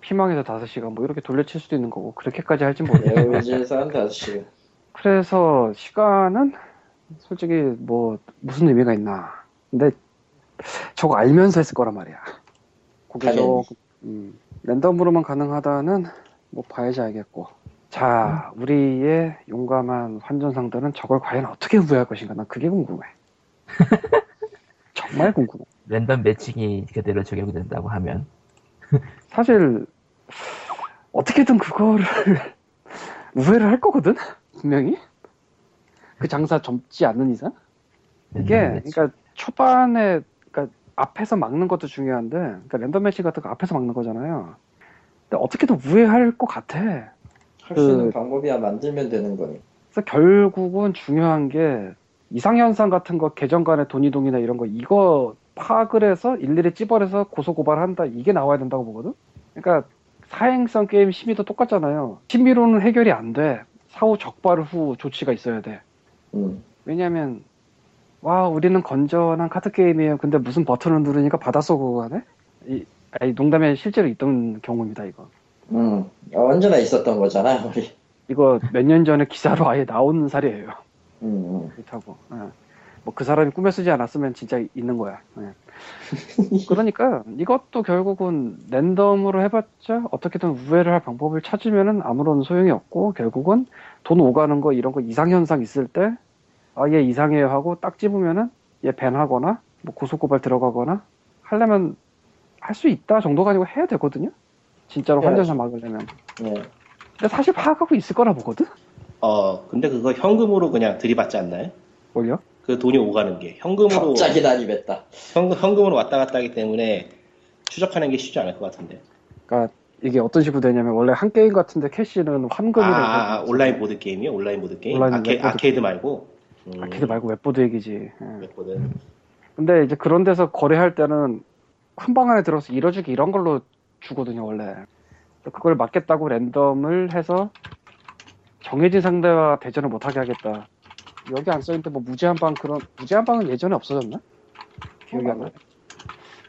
피망에서 5시간 뭐 이렇게 돌려칠 수도 있는 거고 그렇게까지 할진 모르겠어요. 에어로즈에서 한 5시간. 그래서 시간은 솔직히 뭐 무슨 의미가 있나. 근데 저거 알면서 했을 거란 말이야. 그게 랜덤으로만 가능하다는 뭐 봐야지 알겠고 자, 우리의 용감한 환전상들은 저걸 과연 어떻게 후회할 것인가? 난 그게 궁금해. 정말 궁금해. 랜덤 매칭이 그대로 적용이 된다고 하면. 사실 어떻게든 그거를 우회를 할 거거든? 분명히? 그 장사 젊지 않는 이상? 이게 그러니까 초반에 그러니까 앞에서 막는 것도 중요한데 그러니까 랜덤 매칭 같은 거 앞에서 막는 거잖아요. 근데 어떻게든 우회할 것 같아. 할 수 있는 방법이야 만들면 되는 거니. 그래서 결국은 중요한 게 이상현상 같은 거 계정 간의 돈이동이나 이런 거 이거 파악을 해서 일일이 찝어내서 고소고발한다 이게 나와야 된다고 보거든. 그러니까 사행성 게임 심의도 똑같잖아요. 심의로는 해결이 안 돼. 사후 적발 후 조치가 있어야 돼. 왜냐하면 와 우리는 건전한 카드 게임이에요. 근데 무슨 버튼을 누르니까 받아 쏘고 가네? 아니 농담에 실제로 있던 경우입니다 이거. 언제나 있었던 거잖아요 우리. 이거 몇 년 전에 기사로 아예 나온 사례예요. 그렇다고. 뭐 그 사람이 꾸며 쓰지 않았으면 진짜 있는 거야. 그러니까 이것도 결국은 랜덤으로 해봤자 어떻게든 우회를 할 방법을 찾으면은 아무런 소용이 없고 결국은 돈 오가는 거 이런 거 이상현상 있을 때 아 얘 이상해요 하고 딱 집으면은 얘 밴하거나 뭐 고소고발 들어가거나 하려면 할 수 있다 정도가 아니고 해야 되거든요. 진짜로 환전사 막으려면. 네. 근데 사실 파악하고 있을 거라 보거든? 근데 그거 현금으로 그냥 들이받지 않나요? 뭘요? 그 돈이 오가는 게 현금으로 갑자기 난입했다. 현금으로 왔다 갔다 하기 때문에 추적하는 게 쉽지 않을 것 같은데. 그러니까 이게 어떤 식으로 되냐면 원래 한 게임 같은데 캐시는 환금으로. 온라인 보드 게임이요? 온라인 보드 게임? 온라인 아케이드 말고. 아케이드 말고 웹보드 얘기지. 웹보드. 근데 이제 그런 데서 거래할 때는 큰 방 안에 들어서 이뤄주기 이런 걸로 주거든요 원래. 그걸 막겠다고 랜덤을 해서 정해진 상대와 대전을 못하게 하겠다. 여기 안 써있는데 뭐 무제한방 그런 무제한방은 예전에 없어졌나? 기억이 안 나.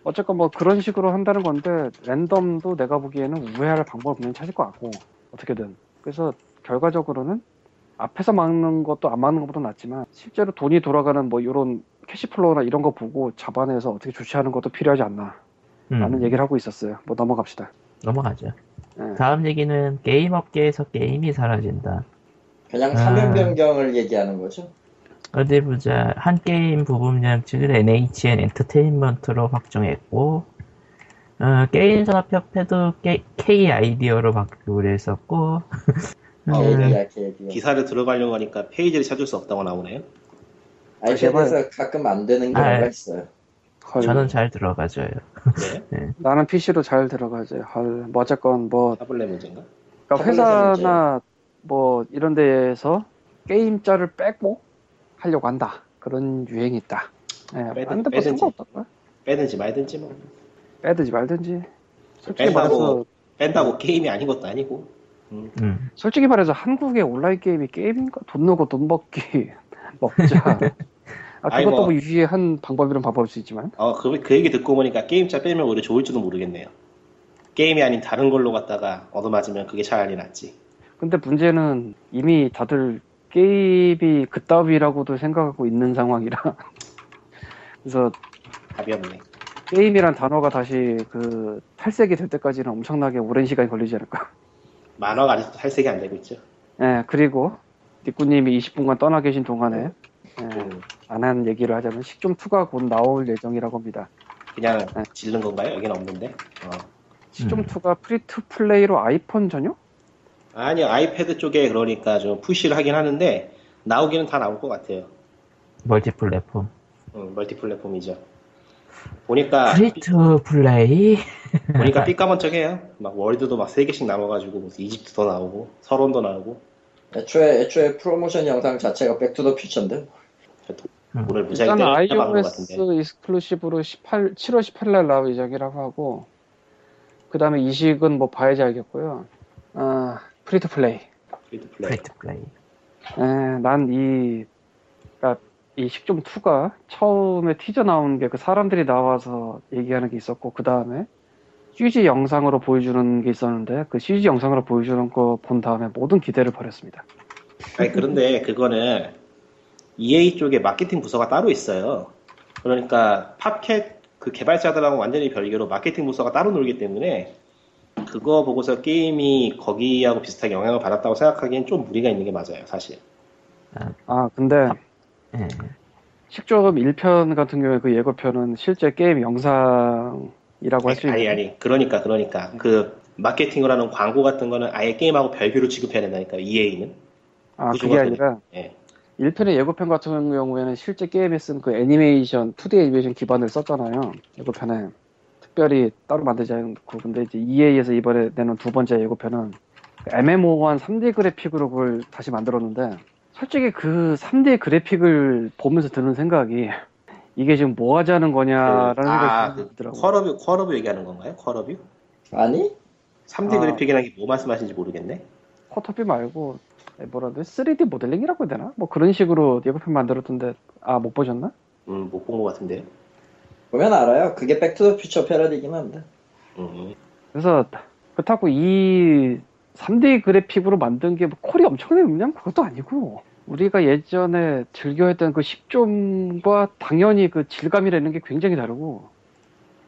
어쨌건 뭐 그런 식으로 한다는 건데 랜덤도 내가 보기에는 우회할 방법을 분명히 찾을 것 같고 어떻게든. 그래서 결과적으로는 앞에서 막는 것도 안 막는 것보다 낫지만 실제로 돈이 돌아가는 뭐 이런 캐시플로우나 이런 거 보고 잡아내서 어떻게 조치하는 것도 필요하지 않나 라는 얘기를 하고 있었어요. 뭐 넘어갑시다. 넘어가죠. 다음 얘기는 게임 업계에서 게임이 사라진다. 그냥 사면 변경을 얘기하는 거죠? 어디 보자. 한 게임 부품량치를 NHN 엔터테인먼트로 확정했고 게임산업협회도 K-아이디어로 바꾸기로 했었고 기사를 들어가려고 하니까 페이지를 찾을 수 없다고 나오네요. 아이패드에서 가끔 안 되는 경우가 있어요. 헐. 저는 잘 들어가져요. 네? 네. 나는 PC로 잘 들어가져요. 헐. 뭐 어쨌건 뭐 타블렛 문제인가? 그러니까 회사나 뭐 이런 데에서 게임자를 빼고 하려고 한다. 그런 유행이 있다. 네. 빼든지 말든지 뭐. 빼든지 말든지. 솔직히 말해서 뺀다고 게임이 아닌 것도 아니고. 솔직히 말해서 한국의 온라인 게임이 게임인가? 돈 넣고 돈 먹기 먹자. 그것도 뭐 유의한 방법이란 방법일 수 있지만. 그 얘기 듣고 보니까 게임자 빼면 오히려 좋을지도 모르겠네요. 게임이 아닌 다른 걸로 갔다가 얻어맞으면 그게 차라리 낫지. 근데 문제는 이미 다들 게임이 그따위라고도 생각하고 있는 상황이라. 그래서 답이 없네. 게임이란 단어가 다시 그 탈색이 될 때까지는 엄청나게 오랜 시간이 걸리지 않을까. 만화가 아직도 탈색이 안 되고 있죠. 네, 그리고 니꾸님이 20분간 떠나 계신 동안에 안 하는 얘기를 하자면 식좀2가 곧 나올 예정이라고 합니다. 그냥 질른 건가요? 여긴 없는데. 식좀2가 프리투플레이로 아이폰 전용? 아니요, 아이패드 쪽에 그러니까 좀 푸시를 하긴 하는데 나오기는 다 나올 것 같아요. 멀티플랫폼. 멀티플랫폼이죠. 보니까 프리투플레이? 보니까 삐까번쩍해요. 막 월드도 막 3개씩 나눠가지고 무슨 이집트도 나오고 서론도 나오고. 애초에 프로모션 영상 자체가 백 투 더 퓨처인데. 오늘 무작위 때려잡은 것 같은데. 일단 iOS 익스클루시브로 7월 18일 나올 예정이라고 하고 그 다음에 이식은 뭐 봐야지 알겠고요. 프리투플레이. 난 이 식좀2가 처음에 티저 나온 게 그 사람들이 나와서 얘기하는 게 있었고 그 다음에 CG 영상으로 보여주는 게 있었는데 그 CG 영상으로 보여주는 거 본 다음에 모든 기대를 버렸습니다. 아니 그런데 그거는 EA 쪽에 마케팅 부서가 따로 있어요. 그러니까 팝캣 그 개발자들하고 완전히 별개로 마케팅 부서가 따로 놀기 때문에 그거 보고서 게임이 거기하고 비슷하게 영향을 받았다고 생각하기엔 좀 무리가 있는 게 맞아요, 사실. 아, 근데 식조금 1편 같은 경우에 그 예고편은 실제 게임 영상이라고 할 수 있는. 아니. 그러니까. 그 마케팅을 하는 광고 같은 거는 아예 게임하고 별개로 취급해야 된다니까, EA는. 아, 그게 아니라. 예. 1편의 예고편 같은 경우에는 실제 게임에 쓴 그 애니메이션, 2D 애니메이션 기반을 썼잖아요. 예고편에. 특별히 따로 만들지 않고. 근데 이제 EA에서 이번에 내놓은 두 번째 예고편은 애매모호한 3D 그래픽으로 그걸 다시 만들었는데, 솔직히 그 3D 그래픽을 보면서 드는 생각이, 이게 지금 뭐 하자는 거냐라는 생각이 들더라고요. 쿼러뷰 얘기하는 건가요? 쿼러뷰? 아니? 3D 그래픽이라는 게 뭐 말씀하시는지 모르겠네. 쿼터뷰 말고 뭐라도 3D 모델링이라고 해야 되나? 뭐 그런 식으로 예고편 만들었던데, 아, 못 보셨나? 못 본 것 같은데요. 보면 알아요. 그게 백 투 더 퓨처 패러디긴 한데. 그래서 그렇다고 이 3D 그래픽으로 만든 게 뭐 콜이 엄청나게 없냐면 그것도 아니고, 우리가 예전에 즐겨했던 그 식좀과 당연히 그 질감이라는 게 굉장히 다르고,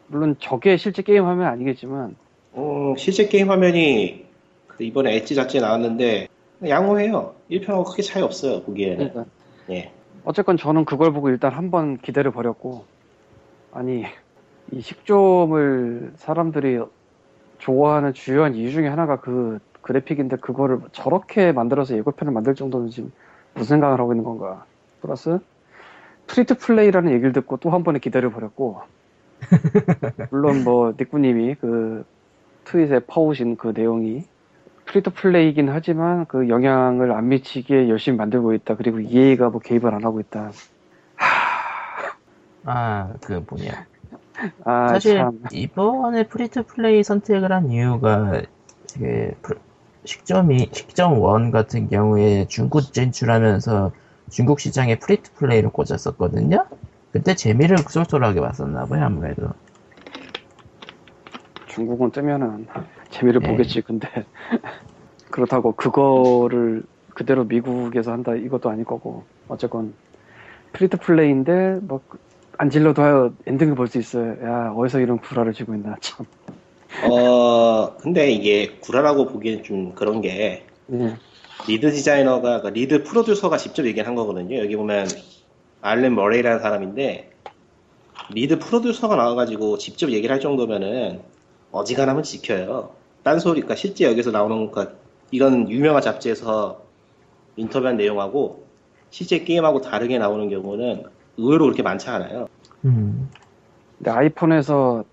물론 저게 실제 게임 화면 아니겠지만 실제 게임 화면이 이번에 엣지 잡지 나왔는데 양호해요. 1편하고 크게 차이 없어요, 보기에는. 그러니까. 예. 어쨌건 저는 그걸 보고 일단 한번 기대를 버렸고, 아니 이 식좀을 사람들이 좋아하는 주요한 이유 중에 하나가 그 그래픽인데, 그거를 저렇게 만들어서 예고편을 만들 정도는 지금 무슨 생각을 하고 있는 건가. 플러스 프리투플레이라는 얘기를 듣고 또 한 번의 기대를 버렸고, 물론 뭐 닉구님이 그 트윗에 퍼오신 그 내용이 프리투플레이이긴 하지만 그 영향을 안 미치게 열심히 만들고 있다, 그리고 EA가 뭐 개입을 안 하고 있다. 아, 그 뭐냐. 아, 사실 참. 이번에 프리투플레이 선택을 한 이유가, 되게 식점 원 같은 경우에 중국 진출하면서 중국 시장에 프리투플레이를 꽂았었거든요. 그때 재미를 쏠쏠하게 봤었나 봐요, 아무래도. 중국은 뜨면은 재미를 보겠지. 근데 그렇다고 그거를 그대로 미국에서 한다, 이것도 아닐 거고. 어쨌건 프리투플레이인데 뭐 안 질러도 엔딩을 볼 수 있어요. 야, 어디서 이런 구라를 치고 있나, 참. 근데 이게 구라라고 보기엔 좀 그런 게, 리드 디자이너가, 그러니까 리드 프로듀서가 직접 얘기를 한 거거든요. 여기 보면 알렌 머레이라는 사람인데, 리드 프로듀서가 나와가지고 직접 얘기를 할 정도면은 어지간하면 지켜요. 딴소리니까. 실제 여기서 나오는, 그러니까 이건 유명한 잡지에서 인터뷰한 내용하고 실제 게임하고 다르게 나오는 경우는 의외로 그렇게 많지 않아요. 근데 아이폰에서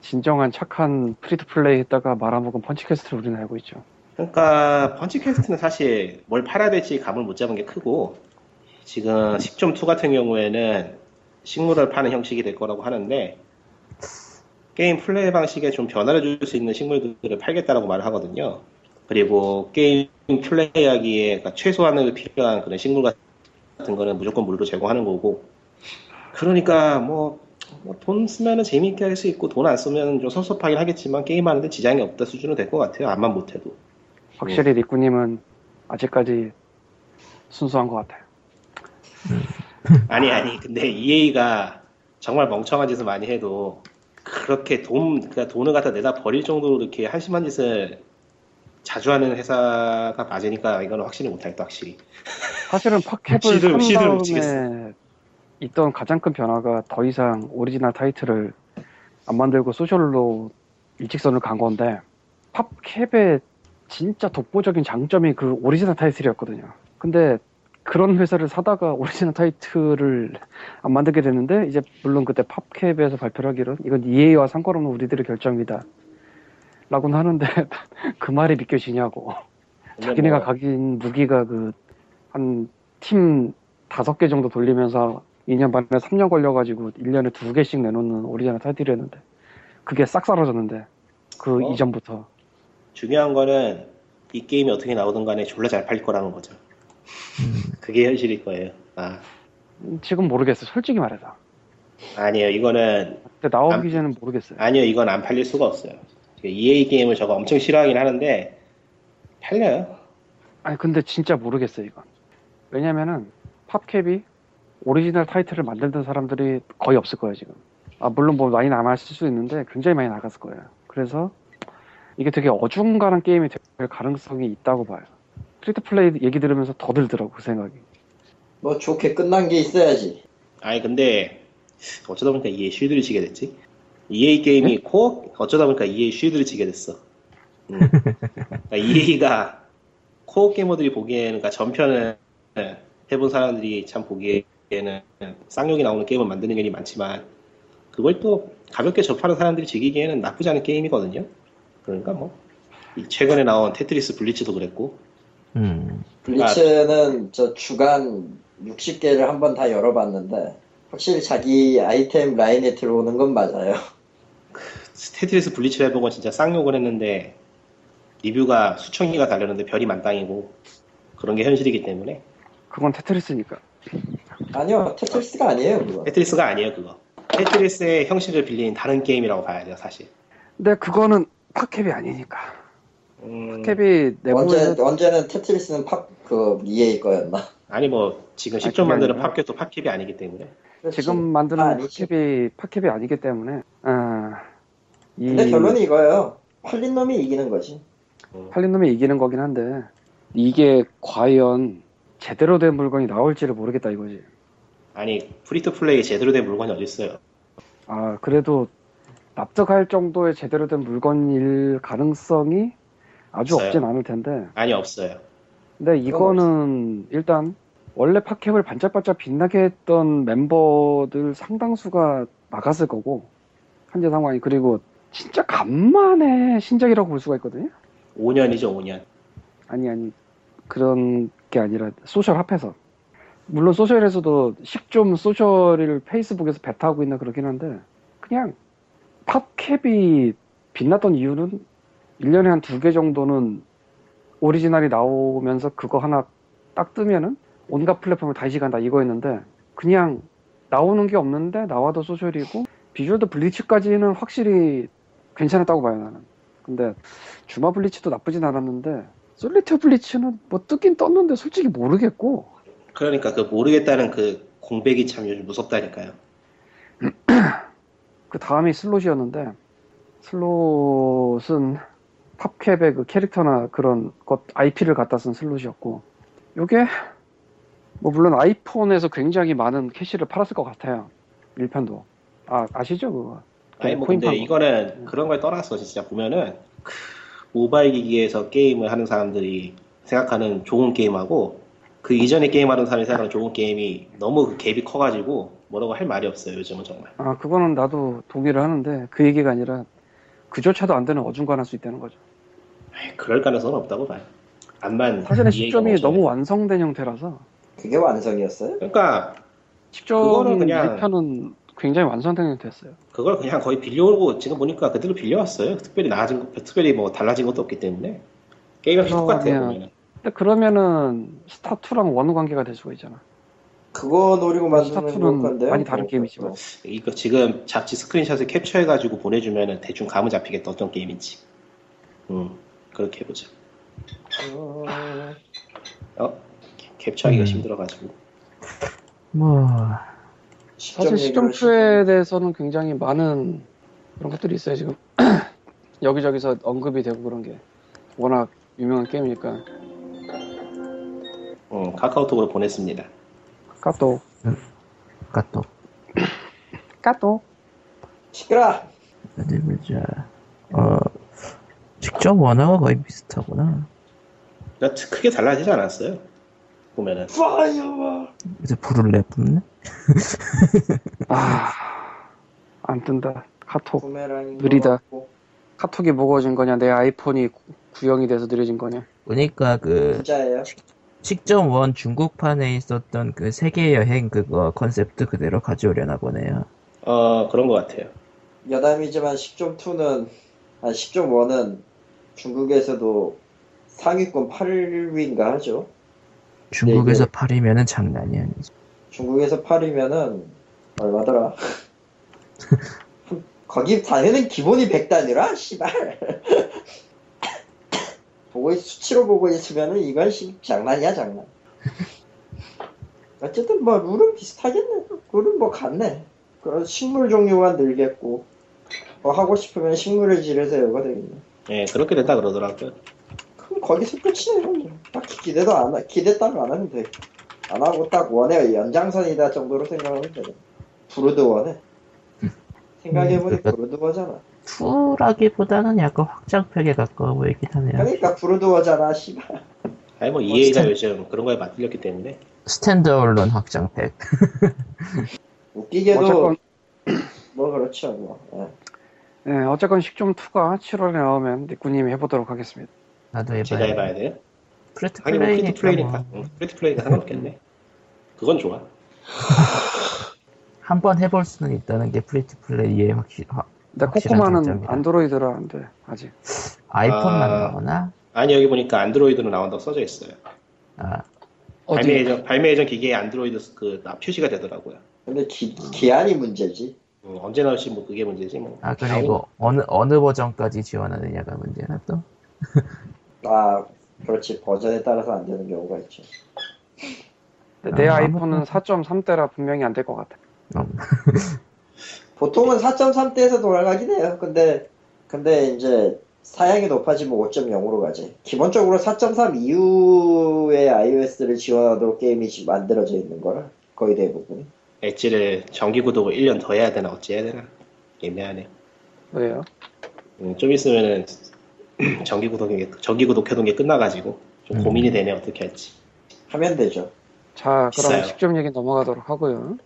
진정한 착한 프리투플레이 했다가 말아먹은 펀치캐스트를 우리는 알고 있죠. 그러니까 펀치캐스트는 사실 뭘 팔아야 될지 감을 못 잡은 게 크고, 지금 식좀2 같은 경우에는 식물을 파는 형식이 될 거라고 하는데, 게임 플레이 방식에 좀 변화를 줄 수 있는 식물들을 팔겠다라고 말을 하거든요. 그리고 게임 플레이하기에, 그러니까 최소한으로 필요한 그런 식물 같은 거는 무조건 무료로 제공하는 거고, 그러니까 뭐 돈 쓰면은 재미있게 할 수 있고, 돈 안 쓰면 좀 섭섭하긴 하겠지만 게임하는데 지장이 없다 수준은 될 것 같아요, 암만 못해도. 확실히 리꾸님은 아직까지 순수한 것 같아요. 아니 근데 EA가 정말 멍청한 짓을 많이 해도 그렇게 그러니까 돈을 갖다 내다 버릴 정도로 이렇게 한심한 짓을 자주 하는 회사가 맞으니까 이건 확실히 못하겠다, 확실히. 사실은 팟캡을 다음에 있던 가장 큰 변화가 더 이상 오리지널 타이틀을 안 만들고 소셜로 일직선을 간 건데, 팝캡의 진짜 독보적인 장점이 그 오리지널 타이틀이었거든요. 근데 그런 회사를 사다가 오리지널 타이틀을 안 만들게 됐는데, 이제 물론 그때 팝캡에서 발표하기로는 이건 EA와 상관없는 우리들의 결정이다 라고는 하는데, 그 말이 믿겨지냐고. 자기네가 가진 무기가 그 한 팀 5개 정도 돌리면서 2년 반에 3년 걸려가지고 1년에 2개씩 내놓는 오리지널 타이틀이었는데, 그게 싹 사라졌는데, 그 이전부터. 중요한 거는 이 게임이 어떻게 나오든 간에 졸라 잘 팔릴 거라는 거죠. 그게 현실일 거예요. 아. 지금 모르겠어요, 솔직히 말해서. 아니에요, 이거는. 근데 나오기 전에는 모르겠어요. 아니요, 이건 안 팔릴 수가 없어요. EA 게임을 저거 엄청 싫어하긴 하는데, 팔려요. 아니, 근데 진짜 모르겠어요, 이건. 왜냐면은, 팝캡이 오리지널 타이틀을 만들던 사람들이 거의 없을 거예요, 지금. 아, 물론 뭐 많이 남았을 수 있는데, 굉장히 많이 나갔을 거예요. 그래서 이게 되게 어중간한 게임이 될 가능성이 있다고 봐요. 스트리트 플레이 얘기 들으면서 더 들더라고 생각이. 뭐 좋게 끝난 게 있어야지. 아니 근데 어쩌다 보니까 EA 쉴드를 지게 됐지. EA 게임이 네? 코어 어쩌다 보니까 EA 쉴드를 지게 됐어. 그러니까 EA가 코어 게이머들이 보기에는, 그러니까 전편을 해본 사람들이 참 보기에는 쌍욕이 나오는 게임을 만드는 일이 많지만, 그걸 또 가볍게 접하는 사람들이 즐기기에는 나쁘지 않은 게임이거든요. 그러니까 뭐 최근에 나온 테트리스 블리츠도 그랬고. 블리츠는 그러니까, 저 주간 60개를 한번 다 열어봤는데 확실히 자기 아이템 라인에 들어오는 건 맞아요. 테트리스 블리츠 해보고 진짜 쌍욕을 했는데 리뷰가 수천 개가 달렸는데 별이 만땅이고, 그런 게 현실이기 때문에. 그건 테트리스니까. 아니요, 테트리스가 아니에요 그거. 테트리스가 아니에요 그거. 테트리스의 형식을 빌린 다른 게임이라고 봐야 돼요 사실. 근데 그거는 팝캡이 아니니까. 팝캡이 내부에는 언제는 테트리스는 팝 그 EA 거였나? 아니 뭐 지금 10점 만드는 팝캡도 팝캡이 아니기 때문에. 그렇지. 지금 만드는 팝캡이 아니기 때문에. 근데 결론이 이거예요. 팔린 놈이 이기는 거지. 팔린 놈이 이기는 거긴 한데 이게 과연 제대로 된 물건이 나올지를 모르겠다 이거지. 아니 프리투플레이 제대로 된 물건이 어딨어요. 아 그래도 납득할 정도의 제대로 된 물건일 가능성이 아주 없어요. 없진 않을 텐데. 아니 없어요. 근데 이거는 일단 원래 팟캡을 반짝반짝 빛나게 했던 멤버들 상당수가 나갔을 거고 현재 상황이. 그리고 진짜 간만에 신작이라고 볼 수가 있거든요. 5년이죠 5년. 아니 그런 게 아니라 소셜 합해서. 물론 소셜에서도 10점 소셜을 페이스북에서 베타하고 있나 그러긴 한데, 그냥 팝캡이 빛났던 이유는 1년에 한 2개 정도는 오리지널이 나오면서 그거 하나 딱 뜨면은 온갖 플랫폼을 다시 간다 이거였는데, 그냥 나오는 게 없는데 나와도 소셜이고 비주얼도 블리츠까지는 확실히 괜찮았다고 봐요 나는. 근데 주마 블리츠도 나쁘진 않았는데 솔리티어 블리츠는 뭐 뜨긴 떴는데 솔직히 모르겠고. 그러니까 그 모르겠다는 그 공백이 참 요즘 무섭다니까요. 그 다음이 슬롯이었는데, 슬롯은 팝캡의 그 캐릭터나 그런 것 IP를 갖다 쓴 슬롯이었고, 요게 뭐 물론 아이폰에서 굉장히 많은 캐시를 팔았을 것 같아요 1편도. 아시죠 그거? 아니 뭐 근데 이거는 그런 걸 떠나서 진짜 보면은 그 모바일 기기에서 게임을 하는 사람들이 생각하는 좋은 게임하고 그 이전에 게임하는 사람이 생각하는 좋은 게임이 너무 그 갭이 커가지고 뭐라고 할 말이 없어요 요즘은 정말. 아 그거는 나도 동의를 하는데 그 얘기가 아니라 그조차도 안 되는 어중간할 수 있다는 거죠. 에이, 그럴 가능성은 없다고 봐요. 안만 사실은 10점이 너무 완성된 형태라서. 그게 완성이었어요? 그러니까 10점은 그냥 1편은 굉장히 완성된 형태였어요. 그걸 그냥 거의 빌려오고 지금 보니까 그대로 빌려왔어요. 특별히 특별히 뭐 달라진 것도 없기 때문에 게임이 똑같아요 보면은. 근데 그러면은 스타2랑 원우 관계가 될 수가 있잖아. 그거 노리고 만드는 건데요? 많이 다른 게임이지만. 이거 지금 잡지 스크린샷을 캡처해가지고 보내주면은 대충 감은 잡히겠다 어떤 게임인지. 그렇게 해보자. 캡처하기가 힘들어가지고. 뭐 사실 시점추에 대해서는 굉장히 많은 그런 것들이 있어요 지금. 여기저기서 언급이 되고 그런 게 워낙 유명한 게임이니까. 카카오톡으로 보냈습니다. 카톡. 카톡. 카톡. 시끄라. 어디 보자. 직접 원화가 거의 비슷하구나. 나 크게 달라지지 않았어요. 보면은. 파이어. 이제 부를래 붓네. 안 뜬다. 카톡. 느리다. 카톡이 무거워진 거냐? 내 아이폰이 구형이 돼서 느려진 거냐? 그러니까 그. 진짜예요. 식점 원 중국판에 있었던 그 세계 여행 그거 컨셉트 그대로 가져오려나 보네요. 그런 것 같아요. 여담이지만 식점 1은 중국에서도 상위권 8위인가 하죠. 중국에서 8위면은 장난이 아니죠. 중국에서 8위면은 얼마더라? 거기 당연히 기본이 100단이라 씨발. 수치로 보고 있으면은 이건 장난이야 장난. 어쨌든 뭐 룰은 비슷하겠네. 룰은 뭐 같네. 그런 식물 종류만 늘겠고 뭐 하고 싶으면 식물을 지르세요가 되겠네. 예, 그렇게 된다 그러더라고요. 그럼 거기서 끝이네요. 딱 기대 따로 안 하면 돼. 안 하고 딱 원에 연장선이다 정도로 생각하면 돼. 브루드 원에. 생각해보니 브루드워잖아. 푸라기보다는 약간 확장팩에 가까워 보이긴 하네요. 그러니까 브루드워잖아, 씨발. 아니 뭐 EA가 요즘 그런 거에 맞들렸기 때문에. 스탠드얼론 확장팩. 웃기게도 뭐 그렇죠 뭐. 네. 네, 어쨌건 식좀2가 7월에 나오면 니꾸님이 해보도록 하겠습니다. 나도 해봐요. 제가 해봐야 돼요? 프리트플레이니까 프리트플레이가 상관없겠네. 그건 좋아. 한번 해볼 수는 있다는 게 프리트플레이의 근데 코코마는 안드로이드라 안 돼 아직. 아이폰만 나오나? 아니 여기 보니까 안드로이드로 나온다고 써져 있어요. 아. 발매 예정 기계에 안드로이드 표시가 되더라고요. 근데 기한이 문제지. 언제 나올지 뭐 그게 문제지 뭐. 아 그리고 어느 버전까지 지원하느냐가 문제나 또. 아 그렇지 버전에 따라서 안 되는 경우가 있죠. 내 아이폰은 4.3대라 분명히 안 될 것 같아. 보통은 4.3대에서 돌아가긴 해요. 근데 이제 사양이 높아지면 5.0으로 가지. 기본적으로 4.3 이후의 iOS를 지원하도록 게임이 만들어져 있는 거라 거의 대부분. 엣지를 정기 구독을 1년 더 해야 되나 어찌 해야 되나 애매하네. 왜요? 좀 있으면은 정기 구독해둔 게 끝나가지고 좀 고민이 되네 어떻게 할지. 하면 되죠. 자 그럼 식점 얘기 넘어가도록 하고요.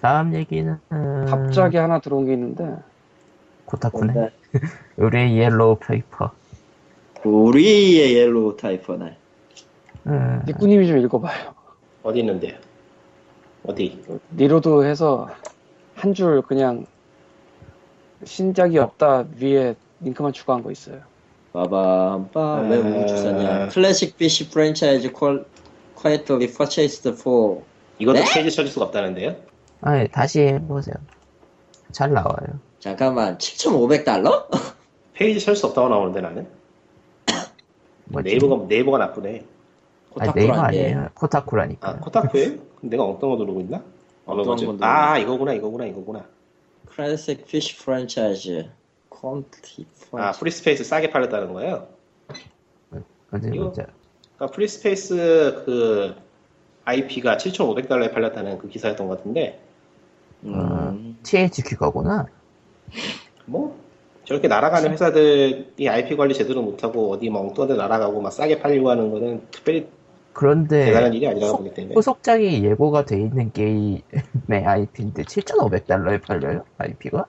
다음 얘기는 갑자기 하나 들어온 게 있는데 코타쿠네. 우리의 옐로우 페이퍼. 우리의 옐로우 타이퍼네. 니꾸님이 좀 읽어봐요. 어디 있는데요? 어디? 니로도 해서 한 줄 그냥 신작이 없다 위에 링크만 추가한 거 있어요. 빠밤빠. 왜 우주 주사냐? 클래식 PC 프랜차이즈 quietly purchased for. 이것도 페이지 찾을 수가 없다는데요? 아니 다시 해보세요. 잘 나와요. 잠깐만 7,500달러? 페이지 설 수 없다고 나오는데 나는? 네이버가 나쁘네. 코타쿠 아니, 아니에요. 코타쿠라니까. 아 코타쿠예요? 내가 어떤 거 누르고 있나? 아 이거구나. 클래식 피쉬 프랜차이즈 콘티. 아 프리스페이스 싸게 팔렸다는 거예요? 이거 그러니까 프리스페이스 그 IP가 7,500달러에 팔렸다는 그 기사였던 것 같은데. THQ가구나. 뭐 저렇게 날아가는 회사들이 IP 관리 제대로 못하고 어디 엉뚱한 데 날아가고 막 싸게 팔려고 하는 거는 특별히 그런데 대단한 일이 아니라고 보기 때문에. 후속작이 예고가 돼 있는 게임의 IP인데 7,500달러에 팔려요? IP가?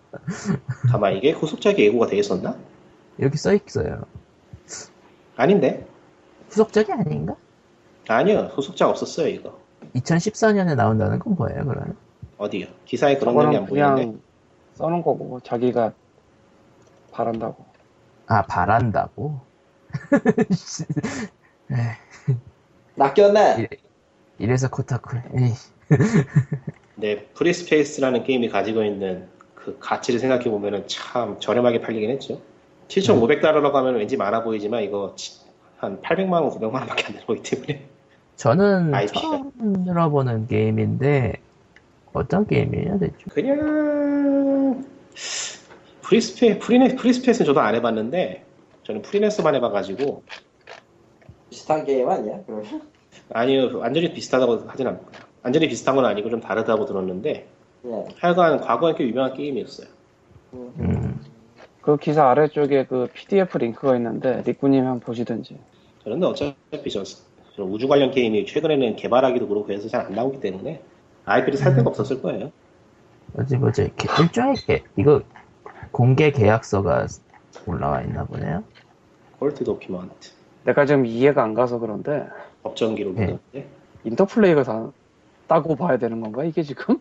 다만 이게 후속작이 예고가 돼 있었나? 여기 써 있어요. 아닌데? 후속작이 아닌가? 아니요. 후속작 없었어요 이거. 2014년에 나온다는 건 뭐예요 그러면? 어디요? 기사에 그런 내용이 안 보이는데? 써놓은 거고 자기가 바란다고. 아 바란다고? 낚였네. 이래서 코타쿠. 네, 프리스페이스라는 게임이 가지고 있는 그 가치를 생각해 보면은 참 저렴하게 팔리긴 했죠. 7,500달러라고 하면 왠지 많아 보이지만 이거 한 800만 원, 900만 원밖에 안 들어오기 때문에. 저는 IP가. 처음 들어보는 게임인데. 어떤 게임이에요 대체? 그냥 프리스페이스는 저도 안 해봤는데 저는 프리랜서만 해봐가지고 비슷한 게임 아니야? 그러면? 아니요 완전히 비슷하다고 하진 않고 완전히 비슷한 건 아니고 좀 다르다고 들었는데 네. 하여간 과거에 꽤 유명한 게임이었어요. 그 기사 아래쪽에 그 PDF 링크가 있는데 니꾸님 한번 보시든지. 그런데 어차피 저 우주 관련 게임이 최근에는 개발하기도 그렇고 해서 잘 안 나오기 때문에 아이들이 살 데가 없었을 거예요. 어찌 일종의 이거 공개 계약서가 올라와 있나 보네요. 콜트 도큐먼트. 내가 지금 이해가 안 가서 그런데. 법정 기록인데. 네. 인터플레이가 다 따고 봐야 되는 건가 이게 지금?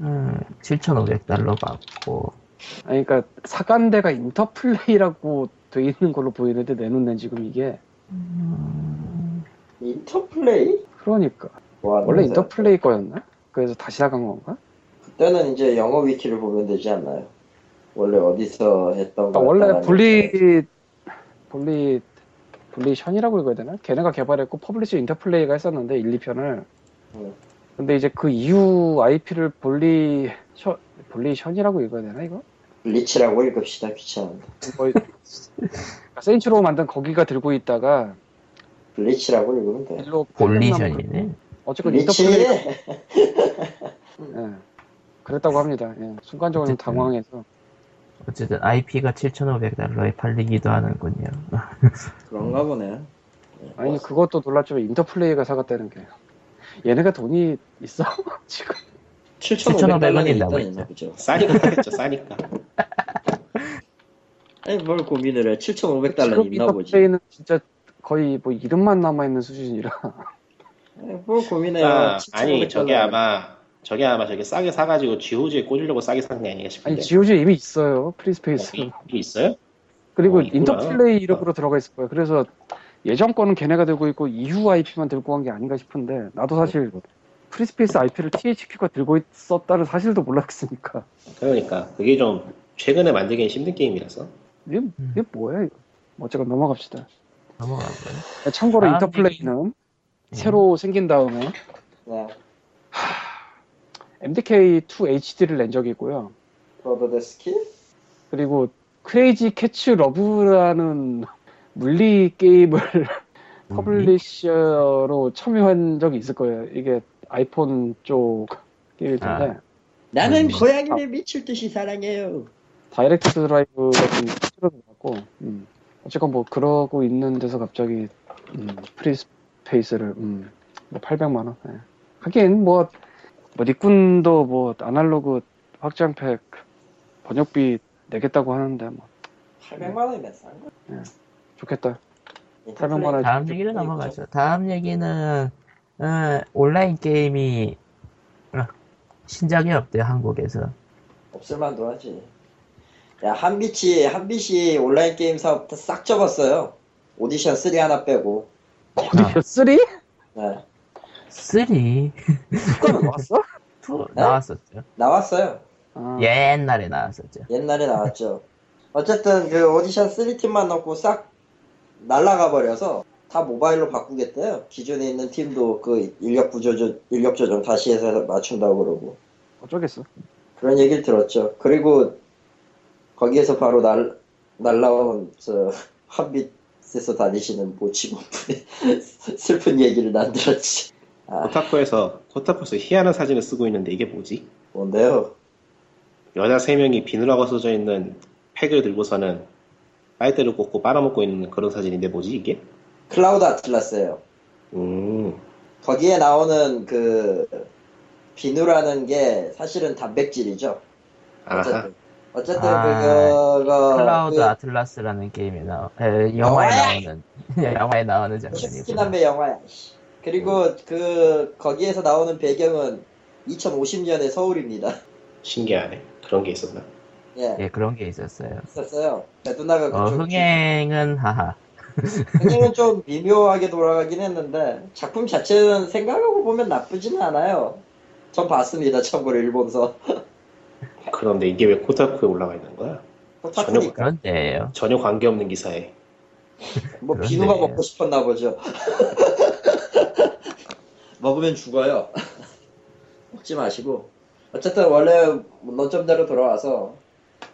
7,500달러 받고. 아니, 그러니까 사간대가 인터플레이라고 돼 있는 걸로 보이는데 내 눈엔 지금 이게. 인터플레이? 그러니까. 원래 인터플레이 거였나? 그래서 다시 나간 건가? 그때는 이제 영어 위키를 보면 되지 않나요? 원래 어디서 했던 거. 원래 분리션이라고 읽어야 되나? 걔네가 개발했고 퍼블리시 인터플레이가 했었는데 1, 2편을. 근데 이제 그 이후 IP를 분리션이라고 읽어야 되나 이거? 리치라고 읽읍시다. 귀찮은데. 세인츠 로우 만든 거기가 들고 있다가 리치라고 읽으면 돼. 볼리션이네. 어쨌건 리치네. 예. 그랬다고 합니다. 예. 순간적으로 어쨌든, 당황해서. 어쨌든 IP가 7,500달러에 팔리기도 하는군요. 그런가 보네. 아니 그것도 놀랐지만 인터플레이가 사갔다는 게. 얘네가 돈이 있어? 지금 7,500원이 나와 있나 보죠. 싸니까 했죠. 싸니까. 아니 뭘 고민을 해. 7,500달러 있나 보지. 인터플레이는 진짜 거의 뭐 이름만 남아 있는 수준이라. 아니, 뭘 고민해. 아, 아니 저게 아마 저게 싸게 사가지고 GOG에 꽂으려고 싸게 산 게 아닌가 싶은데. 아니 GOG에 이미 있어요. 프리스페이스. 이미 있어요? 그리고 인터플레이 이력으로 들어가 있을 거예요. 그래서 예전 거는 걔네가 들고 있고 EU IP만 들고 간 게 아닌가 싶은데 나도 사실 프리스페이스 IP를 THQ가 들고 있었다는 사실도 몰랐으니까. 그러니까 그게 좀 최근에 만들긴 힘든 게임이라서. 이게 뭐야 이거. 어쨌건 넘어갑시다. 넘어가고요. 참고로 인터플레이는 새로 생긴 다음에 MDK2 HD를 낸 적이 있고요. 브로드스키? 그리고 크레이지 캐치 러브라는 물리 게임을 퍼블리셔로 참여한 적이 있을 거예요. 이게 아이폰 쪽 게임일 텐데. 아. 나는 고양이를 미칠 듯이 사랑해요. 다이렉트 드라이브 같은 것도 나왔고, 어쨌건 뭐 그러고 있는 데서 갑자기 프리스페이스를 뭐 800만 원. 네. 하긴 뭐 니꾼도 뭐 아날로그 확장팩 번역비 내겠다고 하는데 뭐. 800만 원이면 싼 거. 네. 좋겠다. 다음 얘기로 넘어가죠. 다음 얘기는 온라인 게임이 신작이 없대요. 한국에서. 없을만도 하지. 야 한빛이 온라인 게임 사업부터 싹 접었어요. 오디션 3 하나 빼고. 오디션 3? 네. 3? 2가 나왔어? 2 네? 나왔었죠. 나왔어요. 옛날에 나왔었죠. 옛날에 나왔죠. 어쨌든 그 오디션 3팀만 넣고 싹 날라가 버려서 다 모바일로 바꾸겠대요. 기존에 있는 팀도 그 인력 조정 다시 해서 맞춘다고 그러고. 어쩌겠어. 그런 얘기를 들었죠. 그리고 거기에서 바로 날라온 저 한빛에서 다니시는 모치분의 슬픈 얘기를 난 들었지. 아. 코타쿠에서 희한한 사진을 쓰고 있는데 이게 뭐지? 뭔데요? 여자 3명이 비누라고 써져 있는 팩을 들고서는 빨대를 꽂고 빨아먹고 있는 그런 사진인데 뭐지 이게? 클라우드 아틀라스예요. 거기에 나오는 그 비누라는 게 사실은 단백질이죠. 어쨌든 그거 클라우드 아틀라스라는 게임에 영화에 나오는 장면이구나. 스키남의 영화야. 그리고 그 거기에서 나오는 배경은 2050년의 서울입니다. 신기하네. 그런 게 있었나? 예, 그런 게 있었어요. 누나가 그쪽 흥행은 하하. 흥행은 좀 미묘하게 돌아가긴 했는데 작품 자체는 생각하고 보면 나쁘지는 않아요. 전 봤습니다. 참고로 일본서. 그런데 이게 왜 코타쿠에 올라가 있는 거야? 코타쿠니까. 전혀 관계없는 기사에. 뭐 비누가 먹고 싶었나 보죠. 먹으면 죽어요. 먹지 마시고. 어쨌든 원래 논점대로 돌아와서.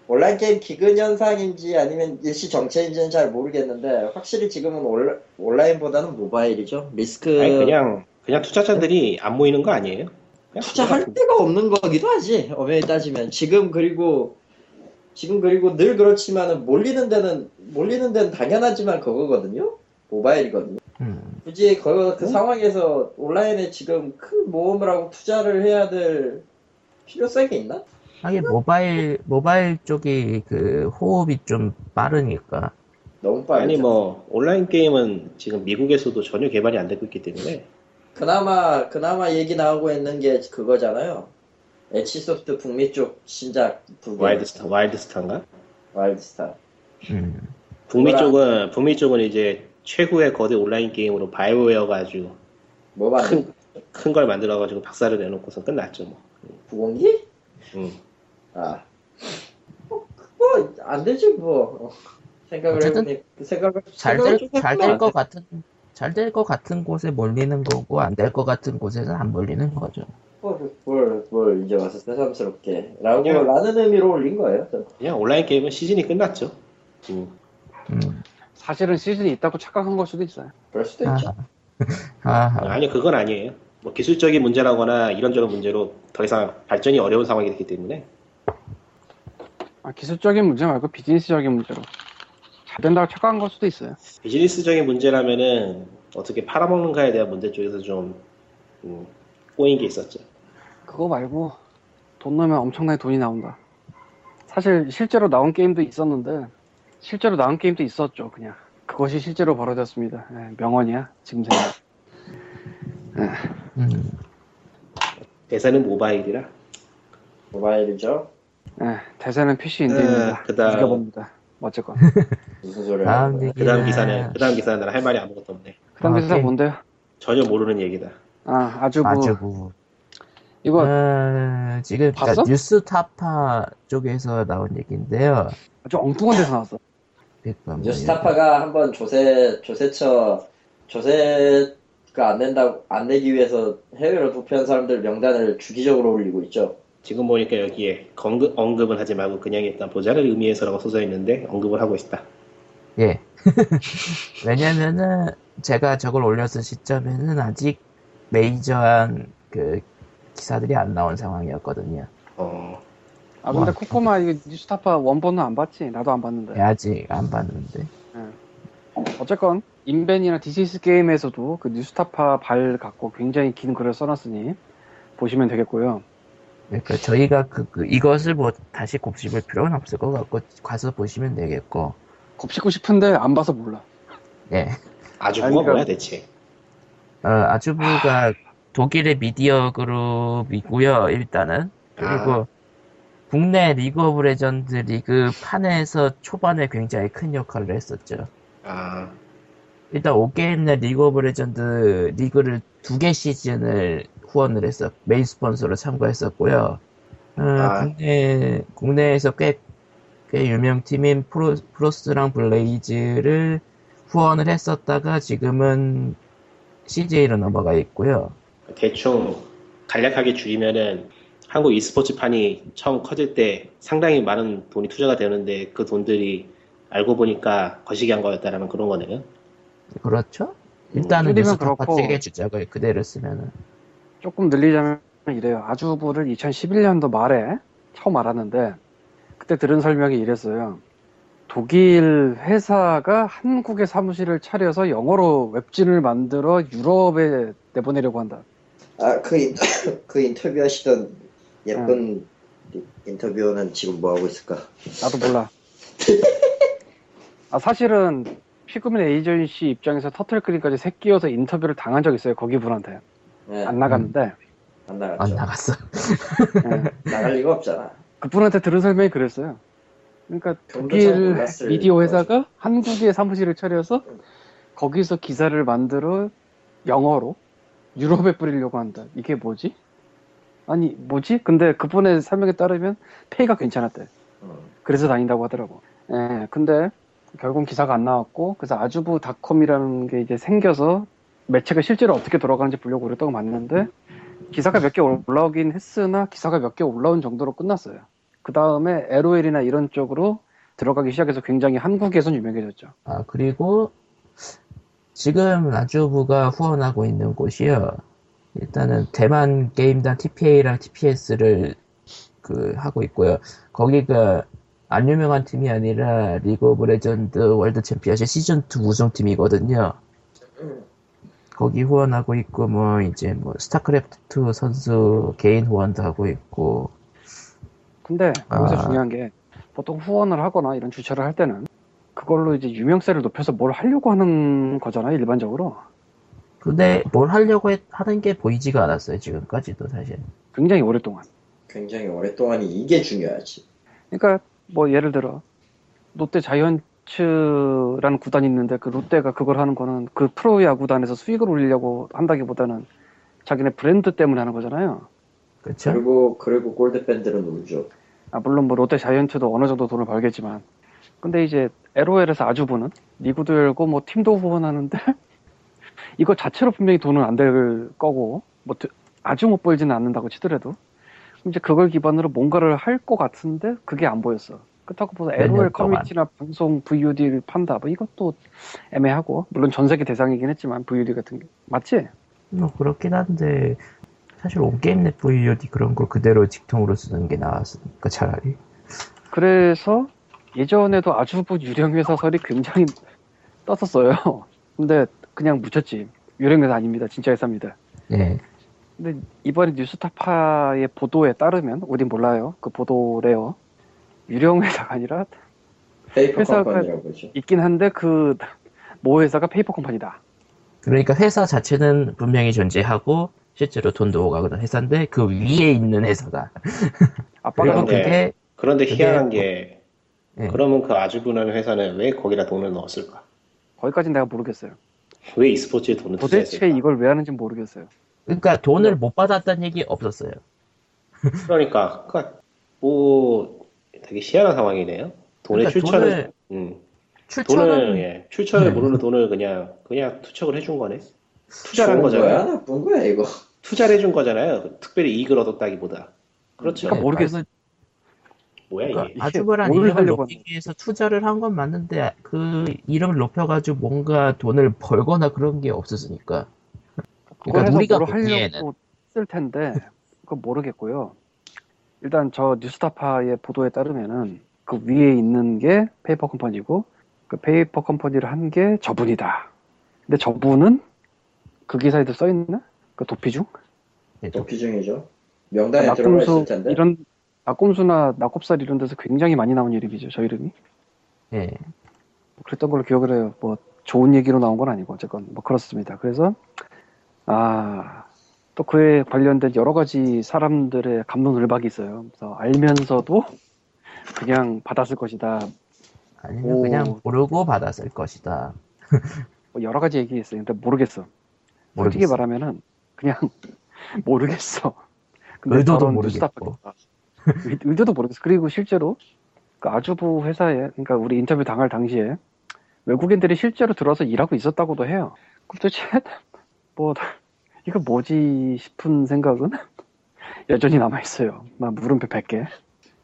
온라인 게임 기근 현상인지 아니면 일시 정체인지는 잘 모르겠는데 확실히 지금은 온라인보다는 모바일이죠. 리스크. 아니 그냥 투자자들이 안 모이는 거 아니에요? 투자할 데가 없는 거기도 하지. 엄연히 따지면 지금 그리고 늘 그렇지만은 몰리는 데는 당연하지만 그거거든요. 모바일이거든요. 굳이 그 상황에서 온라인에 지금 큰 모험을 하고 투자를 해야 될 필요성이 있나? 하긴 모바일 쪽이 그 호흡이 좀 빠르니까. 너무 빠르죠. 아니 뭐 온라인 게임은 지금 미국에서도 전혀 개발이 안 되고 있기 때문에. 그나마 얘기 나오고 있는 게 그거잖아요. 엣지소프트 북미 쪽 신작 와일드스타인가? 와일드스타. 북미 쪽은 이제 최고의 거대 온라인 게임으로 바이오웨어가 아주 뭐 큰 걸 만들어가지고 박살을 내놓고서 끝났죠 뭐. 부공기? 아, 뭐 안 되지 뭐. 생각을 잘 될 것 같은 곳에 몰리는 거고 안 될 것 같은 곳에서 안 몰리는 거죠. 뭘 이제 와서 새삼스럽게 라는 의미로 올린 거예요. 그냥 온라인 게임은 시즌이 끝났죠. 사실은 시즌이 있다고 착각한 걸 수도 있어요. 그럴 수도 있죠. 아니 그건 아니에요. 뭐 기술적인 문제라거나 이런저런 문제로 더 이상 발전이 어려운 상황이 됐기 때문에. 기술적인 문제 말고 비즈니스적인 문제로 잘 된다고 착각한 걸 수도 있어요. 비즈니스적인 문제라면은 어떻게 팔아먹는가에 대한 문제 쪽에서 좀 꼬인 게 있었죠. 그거 말고 돈 넣으면 엄청나게 돈이 나온다. 사실 실제로 나온 게임도 있었는데 실제로 나온 게임도 있었죠. 그냥 그것이 실제로 벌어졌습니다. 네, 명언이야 지금 생각. 네. 대세는 모바일이라. 모바일이죠. 네, 대세는 PC인데입니다. 이겨봅니다. 어쨌건. 무슨 소리야? 그다음 기사는 할 말이 아무것도 없네. 그다음 기사 뭔데요? 전혀 모르는 얘기다. 아주부. 이거 지금 봤어? 뉴스타파 쪽에서 나온 얘기인데요. 아주 엉뚱한 데서 나왔어. 뉴스타파가 한번 조세가 안 된다고 안 내기 위해서 해외로 도피한 사람들 명단을 주기적으로 올리고 있죠. 지금 보니까 여기에 언급은 하지 말고 그냥 일단 보자를 의미해서라고 써져 있는데 언급을 하고 있다. 예. 왜냐면은 제가 저걸 올렸을 시점에는 아직 메이저한 그 기사들이 안 나온 상황이었거든요. 근데 코코마 이거 뉴스타파 원본은 안 봤지? 나도 안 봤는데. 아직 안 봤는데. 어쨌건 인벤이나 디시스 게임에서도 그 뉴스타파 발 갖고 굉장히 긴 글을 써놨으니 보시면 되겠고요. 그러니까 저희가 이것을 뭐 다시 곱씹을 필요는 없을 것 같고 가서 보시면 되겠고. 곱씹고 싶은데 안 봐서 몰라. 예. 아주부가 뭐야 대체? 아주부가 독일의 미디어 그룹이고요. 일단은 그리고 국내 리그 오브 레전드 리그 판에서 초반에 굉장히 큰 역할을 했었죠. 일단 온게임넷 리그 오브 레전드 리그를 2개 시즌을 후원을 했었, 메인 스폰서로 참가했었고요. 국내에서 꽤 유명 팀인 프로스랑 블레이즈를 후원을 했었다가 지금은 CJ로 넘어가 있고요. 대충 간략하게 줄이면은 한국 e스포츠판이 처음 커질 때 상당히 많은 돈이 투자가 되는데 그 돈들이 알고 보니까 거시기 한 거였다라는 그런 거네요. 그렇죠. 일단은 뉴스타파 세게 주작을 그대로 쓰면은. 조금 늘리자면 이래요. 아주부를 2011년도 말에 처음 알았는데 그때 들은 설명이 이랬어요. 독일 회사가 한국에 사무실을 차려서 영어로 웹진을 만들어 유럽에 내보내려고 한다. 그 인터뷰 하시던 예쁜 인터뷰는 지금 뭐 하고 있을까? 나도 몰라. 사실은 피그민 에이전시 입장에서 터틀크림까지 새끼워서 인터뷰를 당한 적 있어요. 거기 분한테. 네. 안 나갔는데. 안 나갔어. 네. 나갈 리가 없잖아. 그 분한테 들은 설명이 그랬어요. 그러니까 독일 미디어 회사가 한국에 사무실을 차려서 거기서 기사를 만들어 영어로 유럽에 뿌리려고 한다. 이게 뭐지? 아니 뭐지? 근데 그분의 설명에 따르면 페이가 괜찮았대. 그래서 다닌다고 하더라고. 예, 근데 결국 기사가 안 나왔고 그래서 아주부닷컴이라는 게 이제 생겨서 매체가 실제로 어떻게 돌아가는지 보려고 노력했다고 봤는데 기사가 몇 개 올라오긴 했으나 기사가 몇 개 올라온 정도로 끝났어요. 그 다음에 LOL이나 이런 쪽으로 들어가기 시작해서 굉장히 한국에선 유명해졌죠. 그리고 지금 아주부가 후원하고 있는 곳이요. 일단은 대만 게임단 TPA랑 TPS를 하고 있고요. 거기가 안 유명한 팀이 아니라 리그 오브 레전드 월드 챔피언십 시즌2 우승팀이거든요. 거기 후원하고 있고 뭐 이제 뭐 스타크래프트 2 선수 개인 후원도 하고 있고. 근데 여기서 중요한 게 보통 후원을 하거나 이런 주최를 할 때는 그걸로 이제 유명세를 높여서 뭘 하려고 하는 거잖아요, 일반적으로. 근데 뭘 하려고 하는 게 보이지가 않았어요, 지금까지도 사실. 굉장히 오랫동안이 이게 중요하지. 그러니까 뭐 예를 들어 롯데 자이언츠라는 구단이 있는데 그 롯데가 그걸 하는 거는 그 프로야구단에서 수익을 올리려고 한다기보다는 자기네 브랜드 때문에 하는 거잖아요. 그렇죠. 그리고 골드팬들은 울죠. 물론 뭐 롯데 자이언츠도 어느 정도 돈을 벌겠지만. 근데 이제 LOL에서 아주부는 리그도 열고 뭐 팀도 후원하는데 이거 자체로 분명히 돈은 안 될 거고 뭐 아주 못 벌지는 않는다고 치더라도 이제 그걸 기반으로 뭔가를 할 것 같은데 그게 안 보였어. 그렇다고 보서 LOL 커뮤니티나 방송 VOD를 판다. 뭐 이것도 애매하고 물론 전 세계 대상이긴 했지만 VOD 같은 게 맞지? 그렇긴 한데 사실 온게임넷 VOD 그런 걸 그대로 직통으로 쓰는 게 나았으니까 차라리. 그래서 예전에도 아주부 유령회사설이 굉장히 떴었어요. 근데 그냥 묻혔지. 유령회사 아닙니다. 진짜 회사입니다. 네. 근데 이번에 뉴스타파의 보도에 따르면 어디 몰라요. 그 보도래요. 유령회사가 아니라 페이퍼 컴퍼니라고 그러지. 있긴 한데 그 모 회사가 페이퍼 컴퍼니다. 그러니까 회사 자체는 분명히 존재하고 실제로 돈도 오가는 회사인데 그 위에 있는 회사가. 그런데 희한한 게 네. 그러면 그 아주부라는 회사는 왜 거기다 돈을 넣었을까? 거기까지는 내가 모르겠어요. 왜 e스포츠에 돈을 투자했을까? 도대체 이걸 왜 하는지 모르겠어요. 그러니까 돈을 못 받았다는 얘기 없었어요. 그러니까 뭐 되게 시한한 상황이네요. 돈의 그러니까 출처를 출처를 모르는 돈을 그냥 투척을 해준 거네. 투자한 거잖아요. 나쁜 거야 이거. 투자를 해준 거잖아요. 특별히 이익을 얻었다기보다. 그렇죠. 그러니까 모르겠어. 뭐야 그러니까 이게. 아주버란 이름을 높이기 위해서 투자를 한 건 맞는데 그 이름을 높여가지고 뭔가 돈을 벌거나 그런 게 없었으니까. 그러니까 우리가 하려고 쓸 텐데 그건 모르겠고요. 일단 저 뉴스타파의 보도에 따르면은 그 위에 있는 게 페이퍼 컴퍼니고 그 페이퍼 컴퍼니를 한 게 저분이다. 근데 저분은 그 기사에도 써 있나? 그 도피중? 네, 도피중이죠. 명단에 그러니까 들어가 있을 텐데. 이런 낙곰수나 낙곱살 이런 데서 굉장히 많이 나온 이름이죠. 저 이름이. 예. 네. 그랬던 걸로 기억을 해요. 뭐 좋은 얘기로 나온 건 아니고 어쨌건 뭐 그렇습니다. 그래서 또 그에 관련된 여러 가지 사람들의 감론을박이 있어요. 그래서 알면서도 그냥 받았을 것이다. 아니면 그냥 모르고 받았을 것이다. 뭐 여러 가지 얘기했어요. 근데 모르겠어. 솔직히 말하면은 그냥 모르겠어. 근데 의도도 모르겠고. 의도도 모르겠어. 그리고 실제로 그 아주부 회사에 그러니까 우리 인터뷰 당할 당시에 외국인들이 실제로 들어와서 일하고 있었다고도 해요. 그럼 도대체 뭐 이거 뭐지 싶은 생각은 여전히 남아있어요. 나 물음표 100개.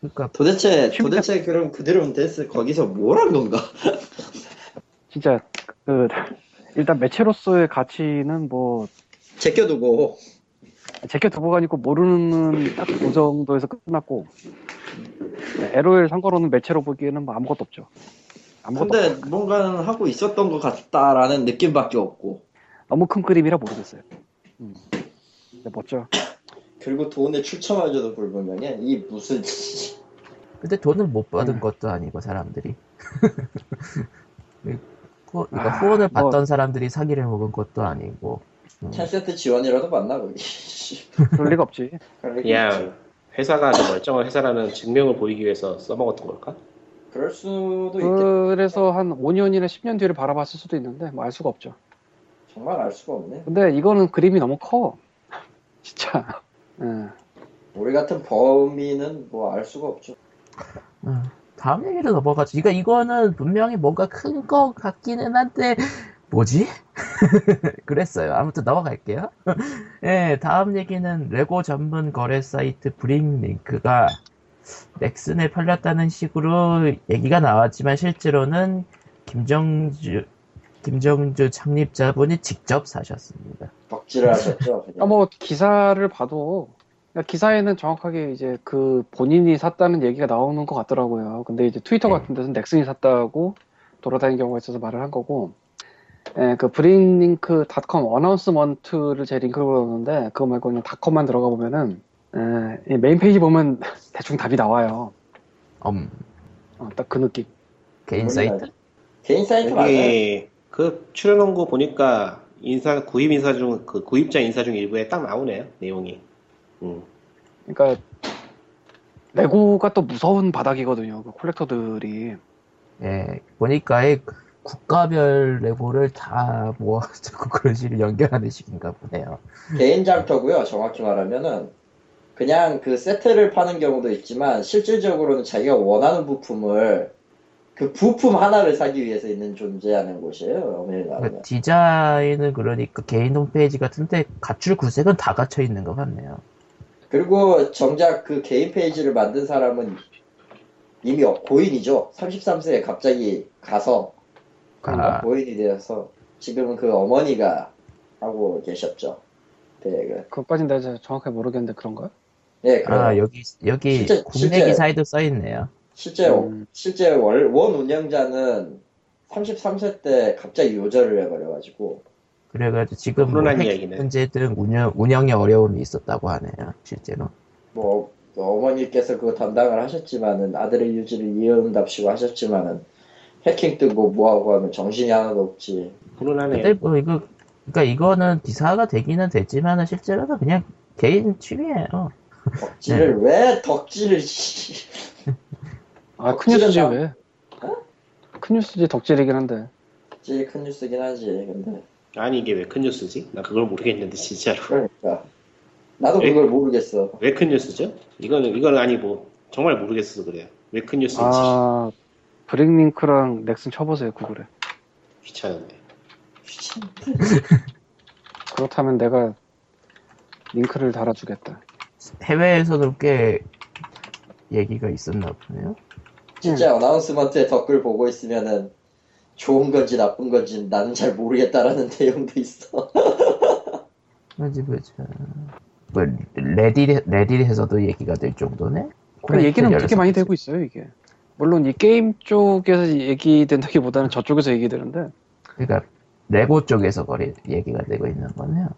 그러니까 도대체 그럼 그대로 됐을 거기서 뭘 한 건가? 진짜 그 일단 매체로서의 가치는 뭐 제껴두고가 아니고 모르는 딱 그 정도에서 끝났고 LOL 상관없는 매체로 보기에는 뭐 아무것도 없죠. 근데 없고. 뭔가는 하고 있었던 것 같다라는 느낌밖에 없고 너무 큰 그림이라 모르겠어요. 근데 멋져. 그리고 돈을 추첨하줘도 불보면은 이 무슨 근데 돈을 못 받은 것도 아니고 사람들이 그러니까 후원을 받던 사람들이 사기를 먹은 것도 아니고 1000세트 지원이라도 받나 거기. 그럴 리가 없지. 그냥 회사가 멀쩡한 회사라는 증명을 보이기 위해서 써먹었던 걸까? 그럴 수도 있겠다. 그래서 한 5년이나 10년 뒤를 바라봤을 수도 있는데 뭐 알 수가 없죠. 정말 알 수가 없네. 근데 이거는 그림이 너무 커. 진짜. 우리 같은 범인은 뭐 알 수가 없죠. 다음 얘기로 넘어가죠. 그러니까 이거는 분명히 뭔가 큰 거 같기는 한데 뭐지? 그랬어요. 아무튼 넘어갈게요. 네, 다음 얘기는 레고 전문 거래 사이트 브링링크가 넥슨에 팔렸다는 식으로 얘기가 나왔지만 실제로는 김정주 창립자분이 직접 사셨습니다. 덕질을 하셨죠. 뭐 기사를 봐도 기사에는 정확하게 이제 그 본인이 샀다는 얘기가 나오는 것 같더라고요. 근데 이제 트위터 같은 데서는 넥슨이 샀다고 돌아다니는 경우가 있어서 말을 한 거고, 그 브링링크.com 어나운스먼트를 제 링크로 넣었는데 그거 말고 그냥 닷컴만 들어가 보면은 메인 페이지 보면 대충 답이 나와요. 딱 그 느낌. 개인 사이트? 개인 사이트 맞아요. 그 출연원고 보니까 구입자 인사 중 일부에 딱 나오네요 내용이. 그러니까 레고가 또 무서운 바닥이거든요. 그 콜렉터들이. 보니까 국가별 레고를 다 모아서 그런 식으로 연결하는 식인가 보네요. 개인 장터고요. 정확히 말하면은 그냥 그 세트를 파는 경우도 있지만 실질적으로는 자기가 원하는 부품을 그 부품 하나를 사기 위해서 있는 존재하는 곳이에요. 엄밀히 말하면. 디자인은 그러니까 개인 홈페이지 같은데 갖출 구색은 다 갖춰 있는 것 같네요. 그리고 정작 그 개인 페이지를 만든 사람은 이미 고인이죠. 33세에 갑자기 가서 고인이 되어서 지금은 그 어머니가 하고 계셨죠. 네, 그것까진 내가 정확하게 모르겠는데 그런가요? 네, 그래요. 아, 여기 실제, 국내 기사에도 써있네요. 실제 원 운영자는 33세 때 갑자기 요절을 해버려가지고 그래가지고 지금 뭐 핵 문제 등 운영에 어려움이 있었다고 하네요. 실제로 뭐 어머니께서 그거 담당을 하셨지만은 아들의 유지를 이어온답시고 하셨지만은 해킹 뜨고 뭐하고 하면 정신이 하나도 없지. 불운하네요. 근데 뭐 이거 그러니까 이거는 기사가 되기는 됐지만은 실제로는 그냥 개인 취미예요. 덕질을 네. 왜 덕질을 아, 큰 뉴스지 나... 왜? 어? 큰 뉴스지 덕질이긴 한데. 덕질 큰 뉴스긴 하지. 근데 아니 이게 왜 큰 뉴스지? 나 그걸 모르겠는데 진짜로. 그러니까 나도 왜, 그걸 모르겠어. 왜 큰 뉴스죠? 이거는 아니 뭐 정말 모르겠어서 그래요. 왜 큰 뉴스인지. 아 브릭링크랑 넥슨 쳐보세요 구글에. 귀찮은데. 그렇다면 내가 링크를 달아주겠다. 해외에서도 꽤 얘기가 있었나 보네요. 진짜 어나운스먼트에 댓글 보고 있으면은 좋은 건지 나쁜 건지 나는 잘 모르겠다라는 내용도 있어. 보자. 뭐 레딧에서도 얘기가 될 정도네. 그 얘기는 되게 많이 되고 있어요 이게. 물론 이 게임 쪽에서 얘기된다기보다는 저쪽에서 얘기되는데. 그러니까 레고 쪽에서 얘기가 되고 있는 거네요.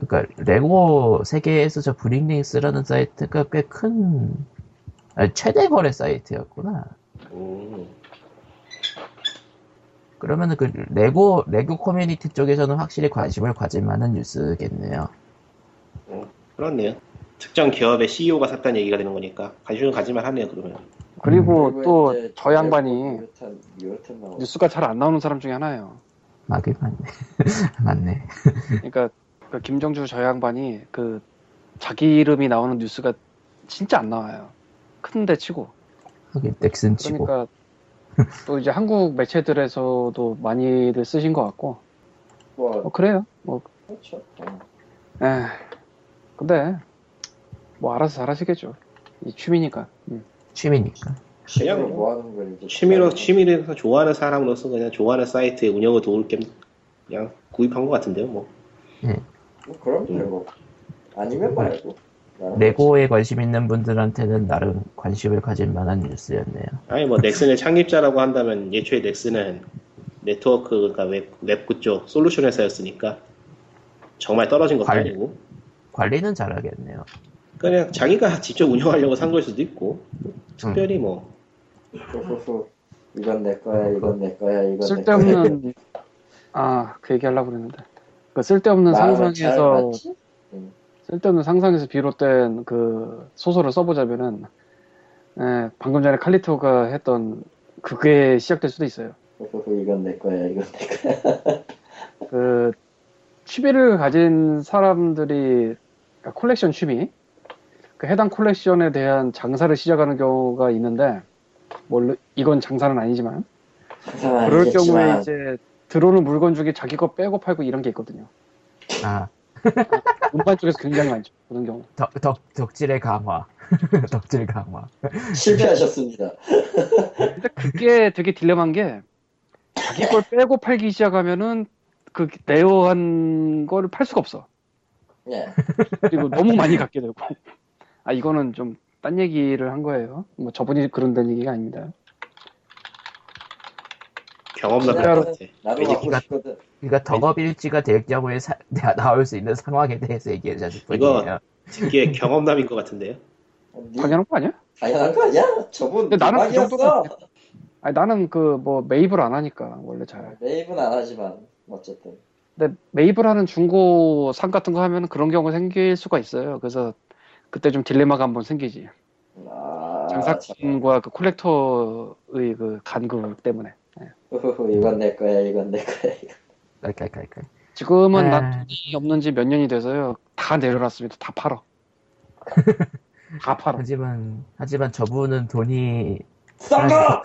그러니까 레고 세계에서 저 브링링스라는 사이트가 꽤 큰 최대 거래 사이트였구나. 오. 그러면은 그 레고 커뮤니티 쪽에서는 확실히 관심을 가질 만한 뉴스겠네요. 그렇네요. 특정 기업의 CEO가 샀다는 얘기가 되는 거니까 관심을 가질만 하네요. 그러면. 그리고 또 저 양반이 뉴스가 잘 안 나오는 사람 중에 하나예요. 맞긴 맞네. 맞네. 그러니까 그 김정주 저 양반이 그 자기 이름이 나오는 뉴스가 진짜 안 나와요. 큰데 치고. 하긴 넥슨 치고. 그러니까 또 이제 한국 매체들에서도 많이들 쓰신 것 같고. 뭐 그래요. 뭐. 그렇죠. 에. 근데 뭐 알아서 잘하시겠죠. 이 취미니까. 취미니까. 그냥 뭐 하는 거지. 취미로서 좋아하는 사람으로서 그냥 좋아하는 사이트의 운영을 도울 겸 그냥 구입한 것 같은데요, 뭐. 네. 뭐 그럼 되고. 아니면 말고. 레고에 관심 있는 분들한테는 나름 관심을 가질 만한 뉴스였네요. 아니 뭐 넥슨의 창립자라고 한다면 예초에 넥슨은 네트워크 그러니까 웹 쪽 솔루션 회사였으니까 정말 떨어진 것도 아니고. 관리는 잘하겠네요. 그냥 자기가 직접 운영하려고 산 걸 수도 있고 특별히 뭐. 이건 내 거야, 이건 내 거야, 이건 쓸데없는 내 거야. 아, 그 얘기 하려고 그랬는데. 그러니까 쓸데없는 상상에서 비롯된 그 소설을 써보자면은, 예, 방금 전에 칼리토가 했던 그게 시작될 수도 있어요. 이건 내 거야, 이건 내 거야. 그 취미를 가진 사람들이 그러니까 콜렉션 취미, 그 해당 콜렉션에 대한 장사를 시작하는 경우가 있는데. 뭐 이건 장사는 아니지만 그럴 아니겠지만. 경우에 이제 들어오는 물건 중에 자기 거 빼고 팔고 이런 게 있거든요. 아 운반 쪽에서 굉장히 많죠 그런 경우. 덕질의 강화. 덕질 강화. 실패하셨습니다. 근데 그게 되게 딜레마인 게 자기 걸 빼고 팔기 시작하면은 그 내어한 거를 팔 수가 없어. 네. 그리고 너무 많이 갖게 되고. 아 이거는 좀. 딴 얘기를 한 거예요. 뭐 저분이 그런다는 얘기가 아닙니다. 경험담 같아. 그러니까 덕업일지가 될 경우에 나올 수 있는 상황에 대해서 얘기해 주실 분이에요. 이거 되게 경험담인 것 같은데요. 당연한 거 아니야? 당연한 거 아니야? 저분 대박이었어. 아니 나는 그 뭐 매입을 안 하니까 원래 잘. 매입은 안 하지만 어쨌든. 근데 매입을 하는 중고상 같은 거 하면 그런 경우가 생길 수가 있어요. 그래서. 그때 좀 딜레마가 한번 생기지. 아, 장사꾼과 그 콜렉터의 그 간극 때문에. 네. 이건 내 거야, 이건 내 거야. 이건. 지금은 난 돈이 없는지 몇 년이 돼서요. 다 내려놨습니다. 다 팔아. 다 팔아. 하지만 저분은 돈이 싸가!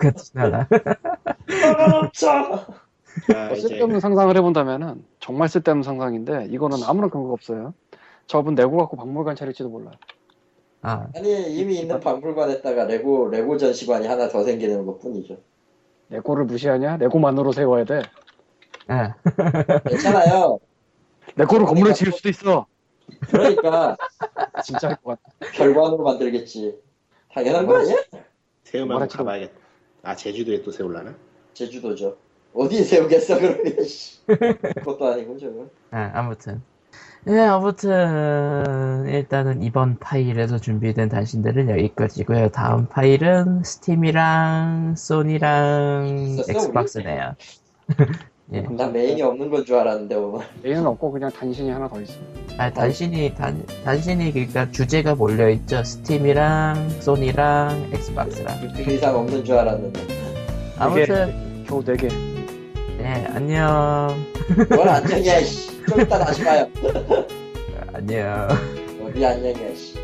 싸가차! 쓸데없는 상상을 해본다면은 정말 쓸데없는 상상인데 이거는 아무런 근거가 없어요. 저분 레고 갖고 박물관 차릴지도 몰라요. 아. 아니 이미 있는 박물관에다가 레고 전시관이 하나 더 생기는 것뿐이죠. 레고를 무시하냐? 레고만으로 세워야 돼. 아. 괜찮아요. 레고로 건물을 지을 수도 있어. 그러니까 진짜 할 것 같아. 결과로 만들겠지. 당연한 거 아니야? 세우면 한번 가봐야겠다. 아 제주도에 또 세우려나? 제주도죠. 어디 세우겠어 그러면. 그것도 아니고 저건. 아 아무튼. 네, 아무튼 일단은 이번 파일에서 준비된 단신들은 여기까지고요. 다음 파일은 스팀이랑 소니랑 엑스박스네요. 예. 난 메인이 없는 건 줄 알았는데 오늘. 메인은 없고 그냥 단신이 하나 더 있습니다. 아, 단신이 그러니까 주제가 몰려 있죠. 스팀이랑 소니랑 엑스박스랑. 그 이상 없는 줄 알았는데. 아무튼 겨우 4개. 네, 안녕. 뭘 안녕이야, 씨. 좀 이따 다시 봐요. 안녕. 우리 안녕이야, 씨.